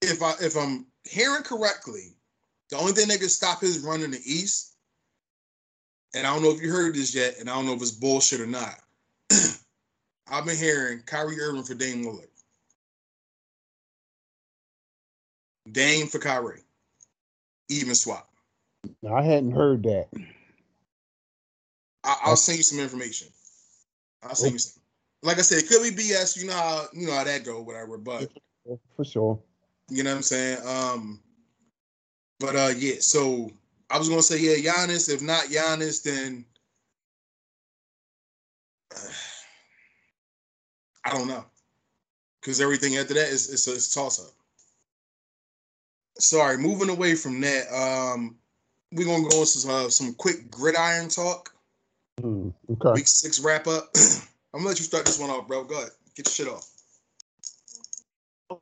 if I'm hearing correctly, the only thing that could stop his run in the East. And I don't know if you heard this yet, and I don't know if it's bullshit or not. I've been hearing Kyrie Irving for Dame Lillard. Dame for Kyrie. Even swap. I hadn't heard that. I'll send you some information. I'll send you some. Like I said, it could be BS. You know how that go, whatever. But for sure, you know what I'm saying. Yeah. So. I was going to say, yeah, Giannis. If not Giannis, then I don't know. Because everything after that is a toss-up. Sorry, moving away from that, we're going to go into some quick gridiron talk. Okay. Week 6 wrap-up. I'm going to let you start this one off, bro. Go ahead. Get your shit off.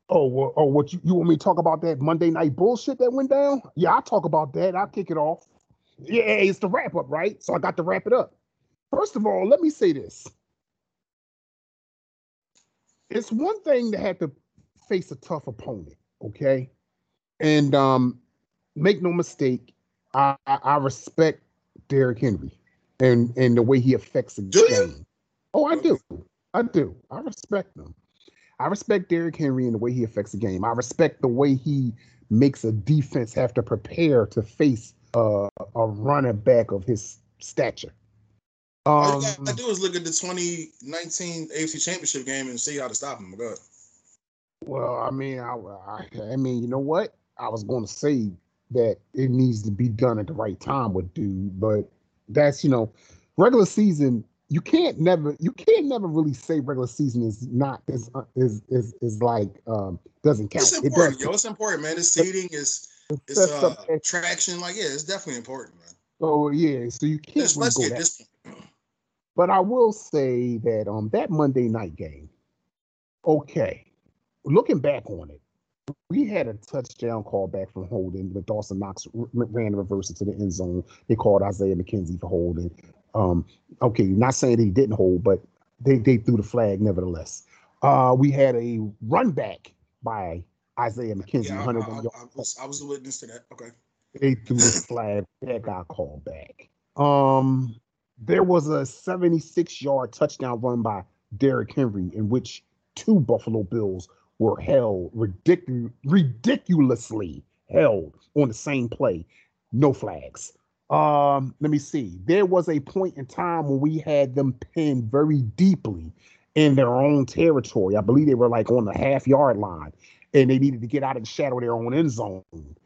Oh, what you want me to talk about that Monday night bullshit that went down? Yeah, I'll talk about that. I'll kick it off. Yeah, it's the wrap up, right? So I got to wrap it up. First of all, let me say this. It's one thing to have to face a tough opponent, okay? And make no mistake, I respect Derrick Henry and the way he affects the game. Oh, I do. I respect him. I respect Derrick Henry and the way he affects the game. I respect the way he makes a defense have to prepare to face a running back of his stature. All you gotta do is look at the 2019 AFC Championship game and see how to stop him. Go ahead. Well, I mean, I mean, you know what? I was going to say that it needs to be done at the right time with dude, but that's, you know, regular season. You can't never really say regular season is doesn't count. It's important, It's important, man. It's seeding, it's traction. Like, yeah, it's definitely important, man. Oh yeah, so you can't. Let's get this one. But I will say that that Monday night game. Okay, looking back on it, we had a touchdown call back from holding, but Dawson Knox ran the reverse into the end zone. They called Isaiah McKenzie for holding. Okay, not saying that he didn't hold, but they threw the flag nevertheless. We had a run back by Isaiah McKenzie. Yeah, I was a witness to that. Okay. They threw the flag. That got called back. There was a 76-yard touchdown run by Derrick Henry in which two Buffalo Bills were held, ridiculously held on the same play. No flags. Let me see. There was a point in time when we had them pinned very deeply in their own territory. I believe they were like on the half-yard line, and they needed to get out of the shadow of their own end zone.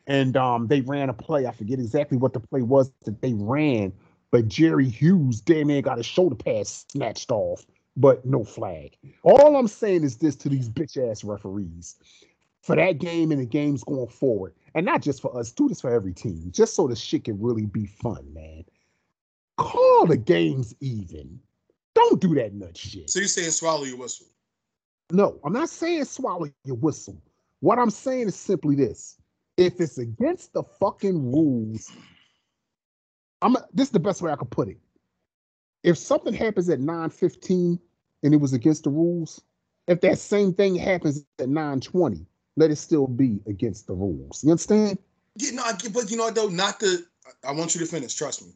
And they ran a play. I forget exactly what the play was that they ran, but Jerry Hughes damn near got his shoulder pass snatched off, but no flag. All I'm saying is this to these bitch-ass referees. For that game and the games going forward, and not just for us, do this for every team, just so the shit can really be fun, man. Call the games even. Don't do that nut shit. So you're saying swallow your whistle? No, I'm not saying swallow your whistle. What I'm saying is simply this. If it's against the fucking rules, this is the best way I could put it. If something happens at 9:15 and it was against the rules, if that same thing happens at 9:20, let it still be against the rules. You understand? Yeah, no, but you know though, not the. I want you to finish. Trust me.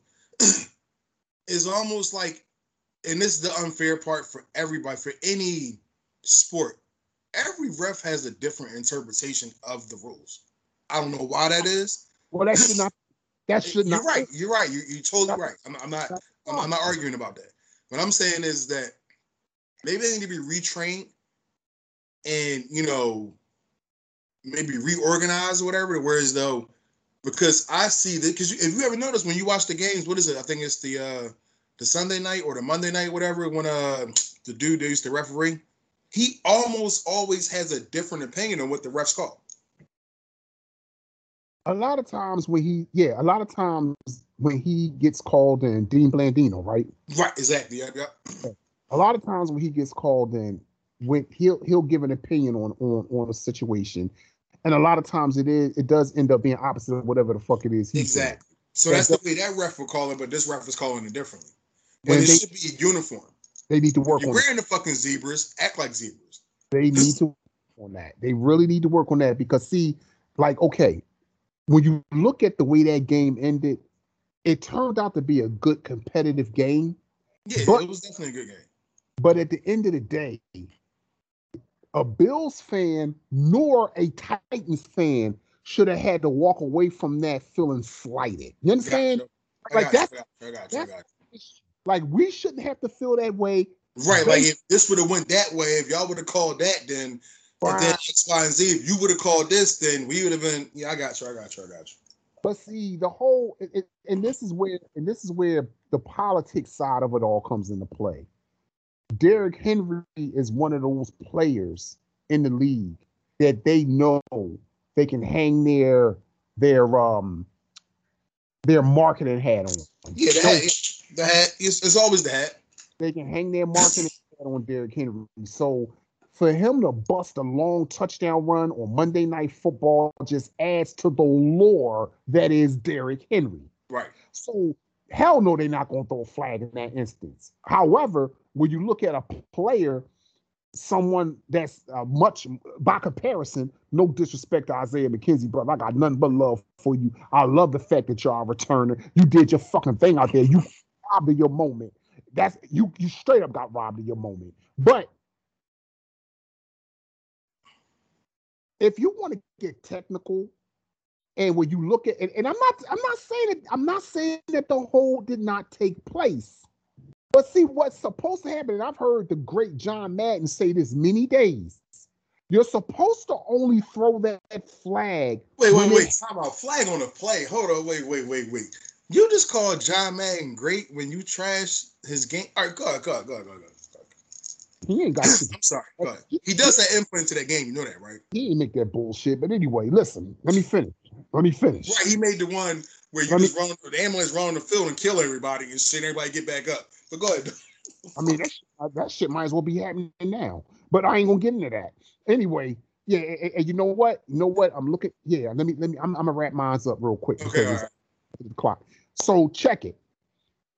It's almost like, and this is the unfair part for everybody, for any sport. Every ref has a different interpretation of the rules. I don't know why that is. Well, that should not. That should not. You're right. You're right. You're totally right. I'm not arguing about that. What I'm saying is that maybe they need to be retrained, and you know, maybe reorganized or whatever. Whereas though, because I see that, because if you ever notice when you watch the games, what is it? I think it's the Sunday night or the Monday night, whatever. When the dude that used to referee, he almost always has a different opinion on what the refs call. A lot of times when he gets called in, Dean Blandino, right? Right, exactly. Yeah. A lot of times when he gets called in, when he'll give an opinion on a situation, and a lot of times it does end up being opposite of whatever the fuck it is. Exactly. Doing. So that's the way that ref will call it, but this ref is calling it differently. When it should be uniform. They need to work on that. You're wearing the fucking zebras, act like zebras. They need to work on that. They really need to work on that because see, like, okay, when you look at the way that game ended, it turned out to be a good competitive game. Yeah, but it was definitely a good game. But at the end of the day, a Bills fan nor a Titans fan should have had to walk away from that feeling slighted. You understand? Like we shouldn't have to feel that way. Right. Like if this would have went that way, if y'all would have called that, then. But then X, Y, and Z, if you would have called this, then we would have been, yeah, I got you. But see, the whole, and this is where the politics side of it all comes into play. Derrick Henry is one of those players in the league that they know they can hang their marketing hat on. Yeah, the hat. It's always the hat. They can hang their marketing hat on Derrick Henry. So, for him to bust a long touchdown run on Monday Night Football just adds to the lore that is Derrick Henry. Right. So, hell no, they're not going to throw a flag in that instance. However, when you look at a player, someone that's much, by comparison, no disrespect to Isaiah McKenzie, brother, I got nothing but love for you. I love the fact that y'all returner. You did your fucking thing out there. You robbed of your moment. You straight up got robbed of your moment. But if you want to get technical, and when you look at, and I'm not saying that the hold did not take place, but see what's supposed to happen. And I've heard the great John Madden say this many days. You're supposed to only throw that flag. Wait! Time out. Flag on a play. Hold on. Wait! You just called John Madden great when you trash his game. All right, go ahead. He ain't got to. I'm sorry. But he does that input into that game. You know that, right? He didn't make that bullshit. But anyway, listen. Let me finish. Right. He made the one where the ambulance run on the field and kill everybody and shit. Everybody get back up. But go ahead. I mean, that shit might as well be happening now. But I ain't gonna get into that. Anyway, yeah. And you know what? I'm looking. Yeah. Let me. I'm gonna wrap mine up real quick. Okay. All right. The clock. So check it.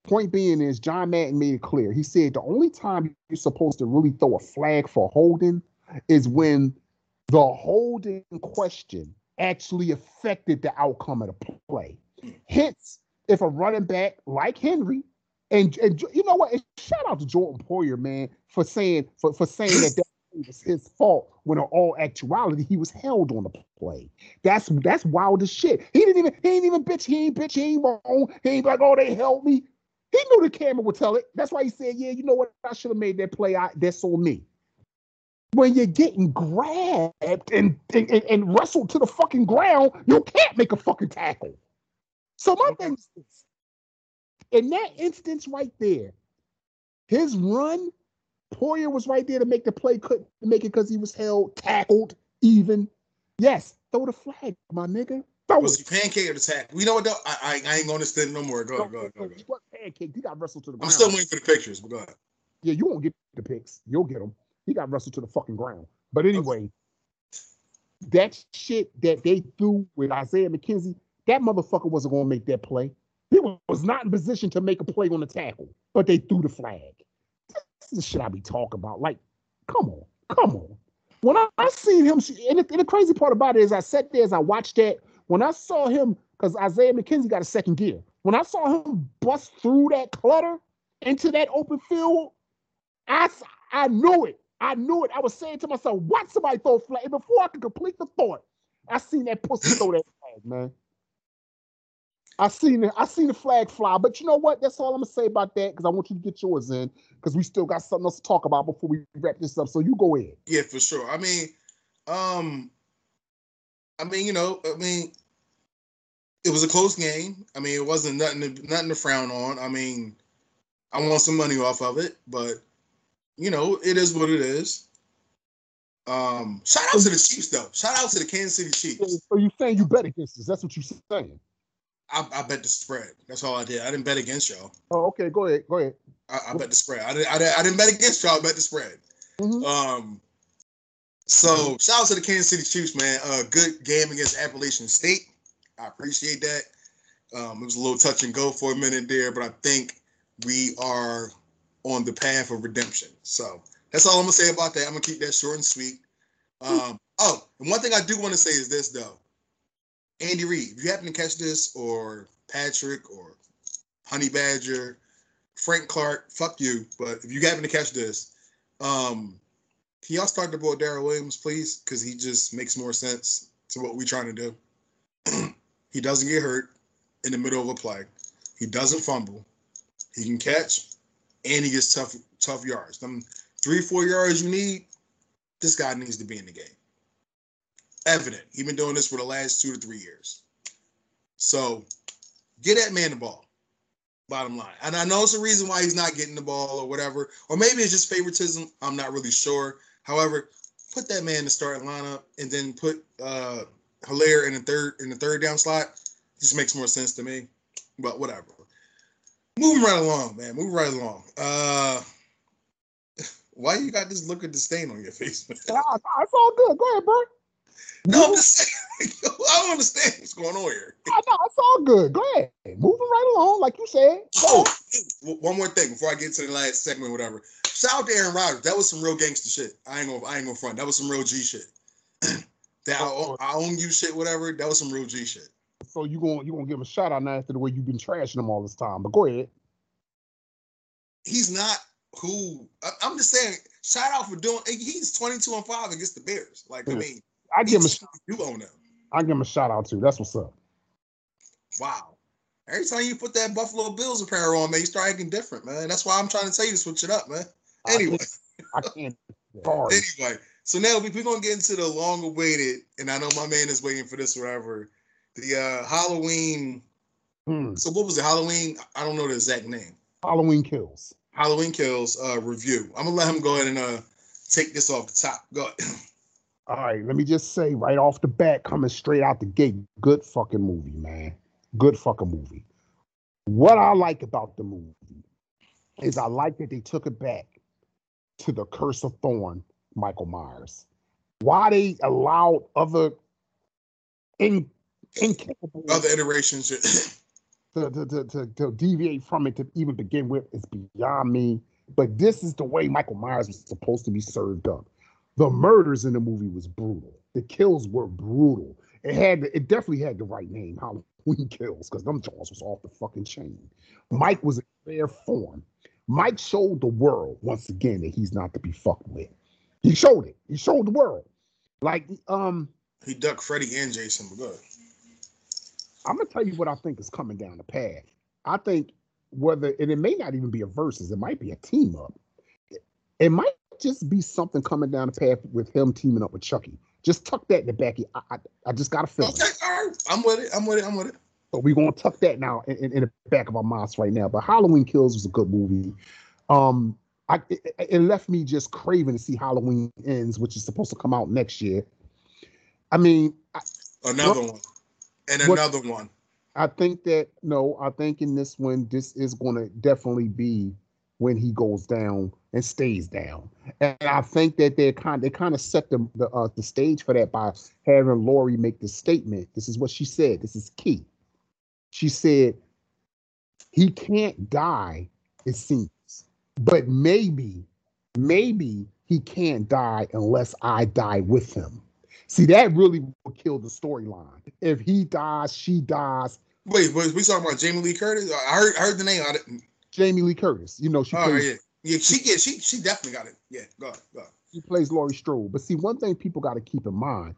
Point being is John Madden made it clear. He said the only time you're supposed to really throw a flag for holding is when the holding question actually affected the outcome of the play. Hence, if a running back like Henry And you know what? And shout out to Jordan Poyer, man, for saying that was his fault when in all actuality he was held on the play. That's wild as shit. He didn't even bitch. He ain't wrong. He ain't like, oh, they held me. He knew the camera would tell it. That's why he said, yeah, you know what? I should have made that play. That's on me. When you're getting grabbed and wrestled to the fucking ground, you can't make a fucking tackle. So my thing is this. In that instance right there, his run, Poyer was right there to make the play, couldn't make it because he was held, tackled, even. Yes, throw the flag, my nigga. Was he pancake or the tackle? You know what, though? I ain't going to stand no more. Go ahead. He wasn't pancake. He got wrestled to the ground. I'm still waiting for the pictures, but go ahead. Yeah, you won't get the pics. You'll get them. He got wrestled to the fucking ground. But anyway, that shit that they threw with Isaiah McKenzie, that motherfucker wasn't going to make that play. He was not in position to make a play on the tackle, but they threw the flag. This is shit I be talking about. Like, come on. When I seen him, and the crazy part about it is I sat there as I watched that. When I saw him, because Isaiah McKenzie got a second gear. When I saw him bust through that clutter into that open field, I knew it. I was saying to myself, watch somebody throw a flag. And before I could complete the thought, I seen that pussy throw that flag, man. I seen the flag fly. But you know what? That's all I'm going to say about that because I want you to get yours in because we still got something else to talk about before we wrap this up. So you go ahead. Yeah, for sure. I mean, it was a close game. I mean, it wasn't nothing to frown on. I mean, I want some money off of it, but, you know, it is what it is. Shout out to the Chiefs, though. Shout out to the Kansas City Chiefs. So you're saying you bet against us. That's what you're saying. I bet the spread. That's all I did. I didn't bet against y'all. Oh, okay. Go ahead. I bet the spread. I didn't bet against y'all. I bet the spread. Mm-hmm. So shout out to the Kansas City Chiefs, man. Good game against Appalachian State. I appreciate that. It was a little touch and go for a minute there, but I think we are on the path of redemption. So that's all I'm gonna say about that. I'm gonna keep that short and sweet. And one thing I do want to say is this though. Andy Reid, if you happen to catch this, or Patrick, or Honey Badger, Frank Clark, fuck you. But if you happen to catch this, can y'all start the ball Darrell Williams, please? Because he just makes more sense to what we're trying to do. He doesn't get hurt in the middle of a play. He doesn't fumble. He can catch, and he gets tough yards. Them 3-4 yards you need, this guy needs to be in the game. Evident. He's been doing this for the last 2 to 3 years. So get that man the ball, bottom line. And I know it's a reason why he's not getting the ball or whatever, or maybe it's just favoritism. I'm not really sure. However, put that man in the starting lineup and then put Hilaire in the third down slot. It just makes more sense to me, but whatever. Moving right along, man. Why you got this look of disdain on your face, man? It's all good. Go ahead, bro. No, I'm just saying, I don't understand what's going on here. I know, it's all good. Go ahead. Moving right along, like you said. Go. Oh, one more thing before I get to the last segment or whatever. Shout out to Aaron Rodgers. That was some real gangster shit. I ain't gonna front. That was some real G shit. That I own you shit, whatever. That was some real G shit. So you gonna give him a shout out now after the way you've been trashing him all this time. But go ahead. He's not who I'm just saying, shout out for doing he's 22-5 against the Bears. Like, I mean, I give him a shout out. You own him. I give him a shout out too. That's what's up. Wow. Every time you put that Buffalo Bills apparel on, man, you start acting different, man. That's why I'm trying to tell you to switch it up, man. Anyway. I can't. Sorry. Anyway. So now we're going to get into the long awaited, and I know my man is waiting for this forever, the Halloween. So what was it? Halloween? I don't know the exact name. Halloween Kills review. I'm going to let him go ahead and take this off the top. Go ahead. All right, let me just say right off the bat, coming straight out the gate, good fucking movie, man. Good fucking movie. What I like about the movie is I like that they took it back to the Curse of Thorn, Michael Myers. Why they allowed other iterations to deviate from it to even begin with is beyond me. But this is the way Michael Myers was supposed to be served up. The murders in the movie was brutal. The kills were brutal. It definitely had the right name, Halloween Halloween Kills, because them jaws was off the fucking chain. Mike was in fair form. Mike showed the world, once again, that he's not to be fucked with. He showed it. He showed the world. Like, he ducked Freddie and Jason, but good. I'm going to tell you what I think is coming down the path. I think whether, and it may not even be a versus, it might be a team up. It might just be something coming down the path with him teaming up with Chucky. Just tuck that in the back. I just got a feeling. Okay, all right. I'm with it. So we're going to tuck that now in the back of our minds right now. But Halloween Kills was a good movie. It left me just craving to see Halloween Ends, which is supposed to come out next year. I mean, another one. I think in this one, this is going to definitely be when he goes down and stays down. And I think that they kind of set the stage for that by having Lori make this statement. This is what she said. This is key. She said, he can't die, it seems. But maybe he can't die unless I die with him. See, that really will kill the storyline. If he dies, she dies. Wait, we talking about Jamie Lee Curtis? I heard the name. Jamie Lee Curtis. You know, she plays. Yeah, she definitely got it. Yeah, go on. She plays Laurie Strode. But see, one thing people got to keep in mind,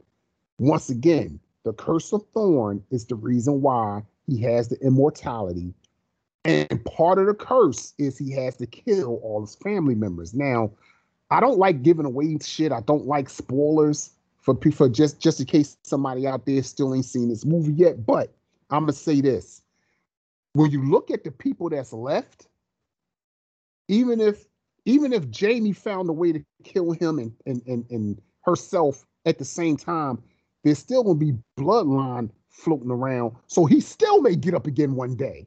once again, the Curse of Thorn is the reason why he has the immortality. And part of the curse is he has to kill all his family members. Now, I don't like giving away shit. I don't like spoilers for people, just in case somebody out there still ain't seen this movie yet. But I'm going to say this. When you look at the people that's left, even if Jamie found a way to kill him and herself at the same time, there's still going to be bloodline floating around. So he still may get up again one day.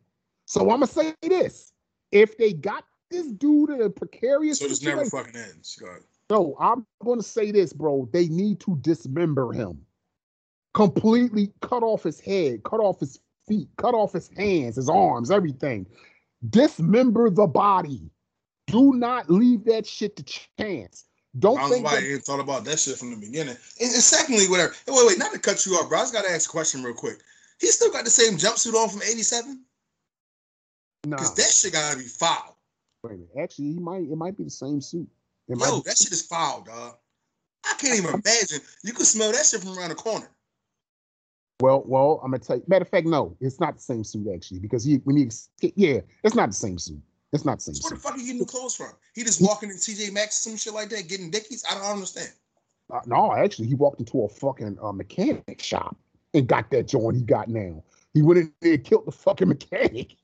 So I'm going to say this. If they got this dude in a precarious situation. So this never fucking ends. God. No, I'm going to say this, bro. They need to dismember him. Completely cut off his head, cut off his feet, cut off his hands, his arms, everything. Dismember the body. Do not leave that shit to chance. Don't think nobody even thought about that shit from the beginning. And secondly, whatever. Wait, not to cut you off, bro. I just got to ask a question real quick. He still got the same jumpsuit on from 87? Because that shit gotta be foul. Wait a minute. Actually, it might be the same suit. Yo, that shit is foul, dog. I can't even imagine. You can smell that shit from around the corner. Well, I'm gonna tell you. Matter of fact, no, it's not the same suit actually. Because it's not the same suit. It's not the same. So where the fuck are you getting the clothes from? He just walking in TJ Maxx some shit like that, getting Dickies. I don't understand. No, actually, he walked into a fucking mechanic shop and got that joint he got now. He went in there and killed the fucking mechanic.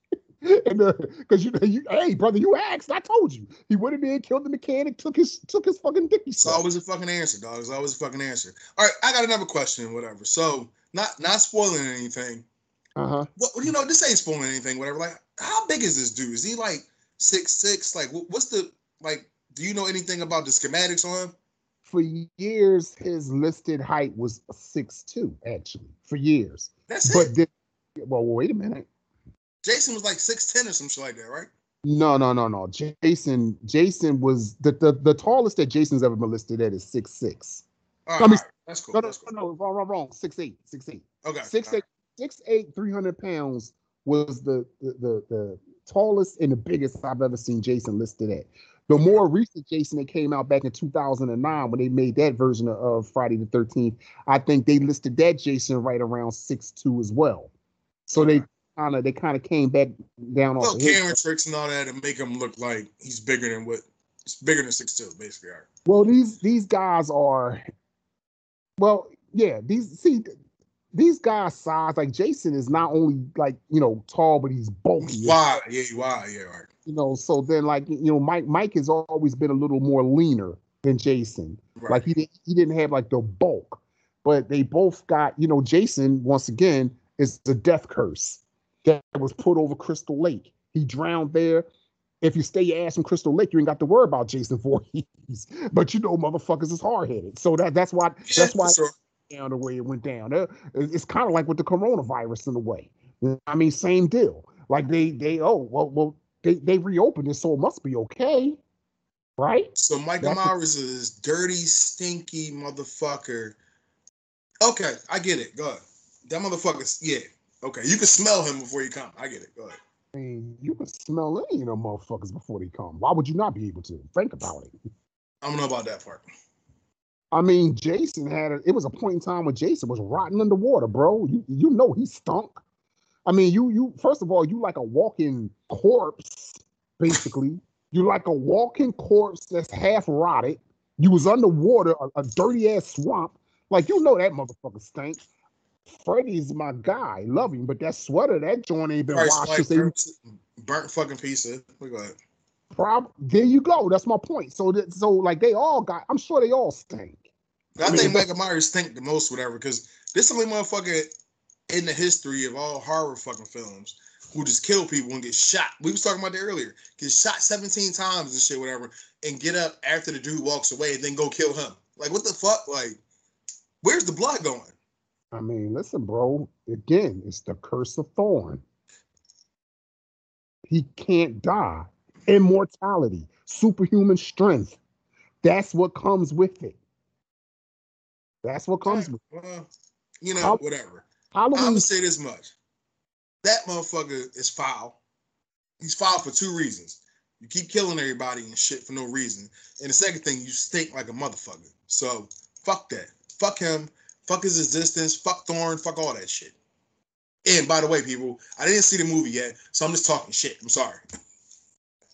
And because hey brother, you asked. I told you. He went in there and killed the mechanic. Took his fucking dicky. It's always a fucking answer, dog. It's always a fucking answer. All right, I got another question. Whatever. So not spoiling anything. Well, this ain't spoiling anything. Whatever. Like, how big is this dude? Is he like 6'6"? Like, what's the like? Do you know anything about the schematics on him? For years, his listed height was 6'2". Actually, for years. That's it. But then, well, wait a minute. Jason was like 6'10" or some shit like that, right? No. Jason was the tallest that Jason's ever been listed at is 6'6". All right. That's cool. No, wrong. 6'8". Okay. 6'8", 300 pounds was the tallest and the biggest I've ever seen Jason listed at. The more recent Jason that came out back in 2009 when they made that version of Friday the 13th, I think they listed that Jason right around 6'2" as well. So they kind of came back down off camera tricks and all that and make him look like he's bigger than 6'2", basically. Right. Well, these guys are, these guys' size, like Jason is not only like, tall, but he's bulky. Wow, yeah, right. So then like, Mike has always been a little more leaner than Jason. Right. Like he didn't have like the bulk, but they both got, Jason, once again, is the death curse that was put over Crystal Lake. He drowned there. If you stay your ass in Crystal Lake, you ain't got to worry about Jason Voorhees. But motherfuckers is hard-headed. So that's why it went down the way it went down. It's kind of like with the coronavirus in a way. I mean, same deal. Like they reopened it, so it must be okay, right? So Michael Myers is this dirty, stinky motherfucker. Okay, I get it. Go ahead. That motherfucker's, yeah. Okay, you can smell him before you come. I get it. Go ahead. I mean, you can smell any of them motherfuckers before they come. Why would you not be able to? Think about it. I don't know about that part. I mean, Jason had it. It was a point in time when Jason was rotting underwater, bro. You know he stunk. I mean, you first of all, you like a walking corpse, basically. You're like a walking corpse that's half rotted. You was underwater, a dirty ass swamp. Like, you know that motherfucker stank. Freddie's my guy. Love him. But that sweater, that joint ain't been washed. Like burnt fucking pizza. Look at that. There you go. That's my point. So like, they all got, I'm sure they all stink. I think Michael Myers stink the most, whatever, because this only motherfucker in the history of all horror fucking films who just kill people and get shot. We was talking about that earlier. Get shot 17 times and shit, whatever, and get up after the dude walks away and then go kill him. Like, what the fuck? Like, where's the blood going? I mean, listen, bro. Again, it's the curse of Thorn. He can't die. Immortality, superhuman strength. That's what comes with it. That's what comes with it. Well, you know, whatever. Halloween. I'm going to say this much. That motherfucker is foul. He's foul for two reasons. You keep killing everybody and shit for no reason. And the second thing, you stink like a motherfucker. So, fuck that. Fuck him. Fuck his existence. Fuck Thorn. Fuck all that shit. And by the way, people, I didn't see the movie yet, so I'm just talking shit. I'm sorry.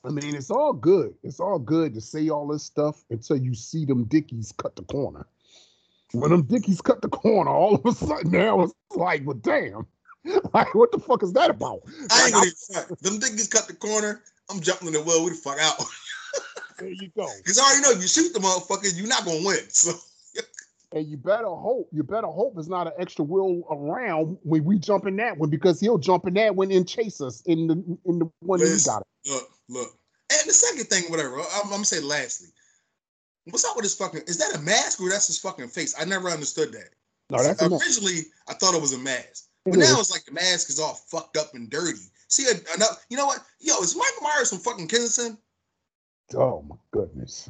I mean, it's all good. It's all good to say all this stuff until you see them dickies cut the corner. When them dickies cut the corner, all of a sudden now it's like, well, damn. Like, what the fuck is that about? Them dickies cut the corner. I'm jumping in the well. We the fuck out. There you go. Because I already know, you shoot the motherfucker, you're not going to win. So. And you better hope there's not an extra wheel around when we jump in that one, because he'll jump in that one and chase us in the one he got it. Look. And the second thing, whatever, I'm going to say lastly. What's up with this fucking, is that a mask or that's his fucking face? I never understood that. No, that's originally, I thought it was a mask. But now it's like the mask is all fucked up and dirty. See, you know what? Yo, is Michael Myers from fucking Kensington? Oh, my goodness.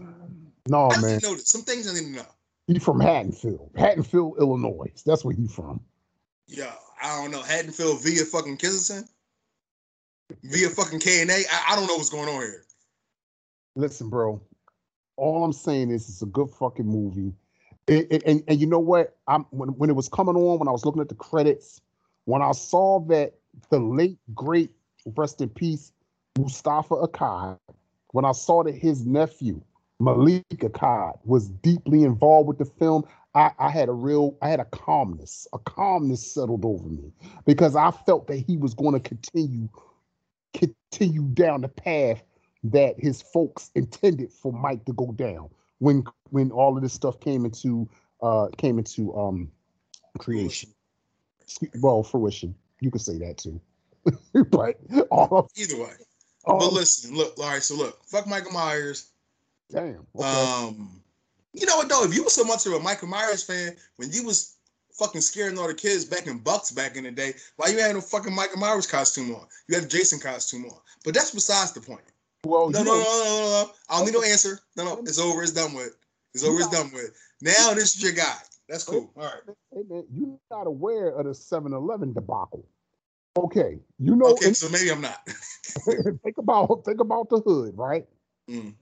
No, I man. I didn't know this. Some things I didn't know. He's from Haddonfield. Haddonfield, Illinois. That's where he's from. Yo, I don't know. Haddonfield via fucking Kensington? Via fucking K&A? I don't know what's going on here. Listen, bro. All I'm saying is it's a good fucking movie. And you know what? When it was coming on, when I was looking at the credits, when I saw that the late, great, rest in peace, Mustafa Akkad, when I saw that his nephew, Malik Akkad, was deeply involved with the film, I had a calmness. A calmness settled over me because I felt that he was going to continue down the path that his folks intended for Mike to go down when all of this stuff came into creation. Well, fruition. You could say that too. But either way. But listen, look, all right, so look, fuck Michael Myers. Damn. Okay. You know what though? If you were so much of a Michael Myers fan, when you was fucking scaring all the kids back in Bucks back in the day, why you had no fucking Michael Myers costume on? You had a Jason costume on. But that's besides the point. Well, no. I don't need no answer. No, it's over, it's done with. It's over, it's done with. Now this is your guy. That's cool. All right. Hey, man, you're not aware of the 7-Eleven debacle. Okay. You know. Okay, so maybe I'm not. think about the hood, right? Mm.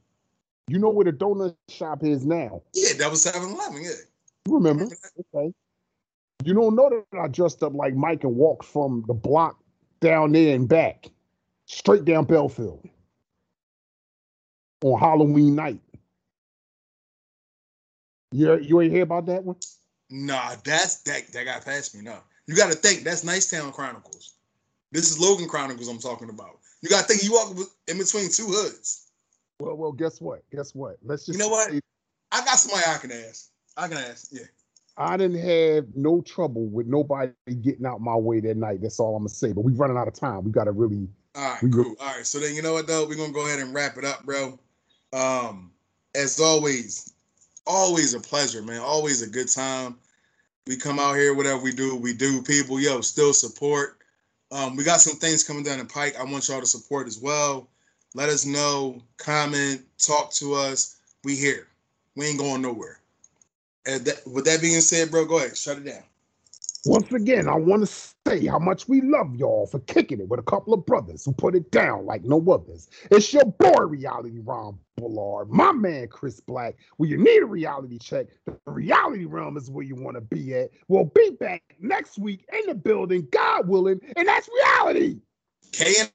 You know where the donut shop is now. Yeah, that was 7-Eleven, yeah. You remember? Okay. You don't know that I dressed up like Mike and walked from the block down there and back, straight down Belfield on Halloween night. You ain't hear about that one? Nah, that got past me. No, you got to think that's Nice Town Chronicles. This is Logan Chronicles I'm talking about. You got to think you walk in between two hoods. Well, guess what? Let's just. You know what? I got somebody I can ask. Yeah. I didn't have no trouble with nobody getting out my way that night. That's all I'm gonna say. But we're running out of time. We got to really. All right, cool. All right, so then you know what though? We're gonna go ahead and wrap it up, bro. As always. Always a pleasure, man. Always a good time. We come out here, whatever we do, people. Yo, still support. We got some things coming down the pike. I want y'all to support as well. Let us know, comment, talk to us. We here. We ain't going nowhere. And with that being said, bro, go ahead. Shut it down. Once again, I want to say how much we love y'all for kicking it with a couple of brothers who put it down like no others. It's your boy, Reality Ron Bullard, my man, Chris Black. When you need a reality check, the reality realm is where you want to be at. We'll be back next week in the building, God willing, and that's reality. K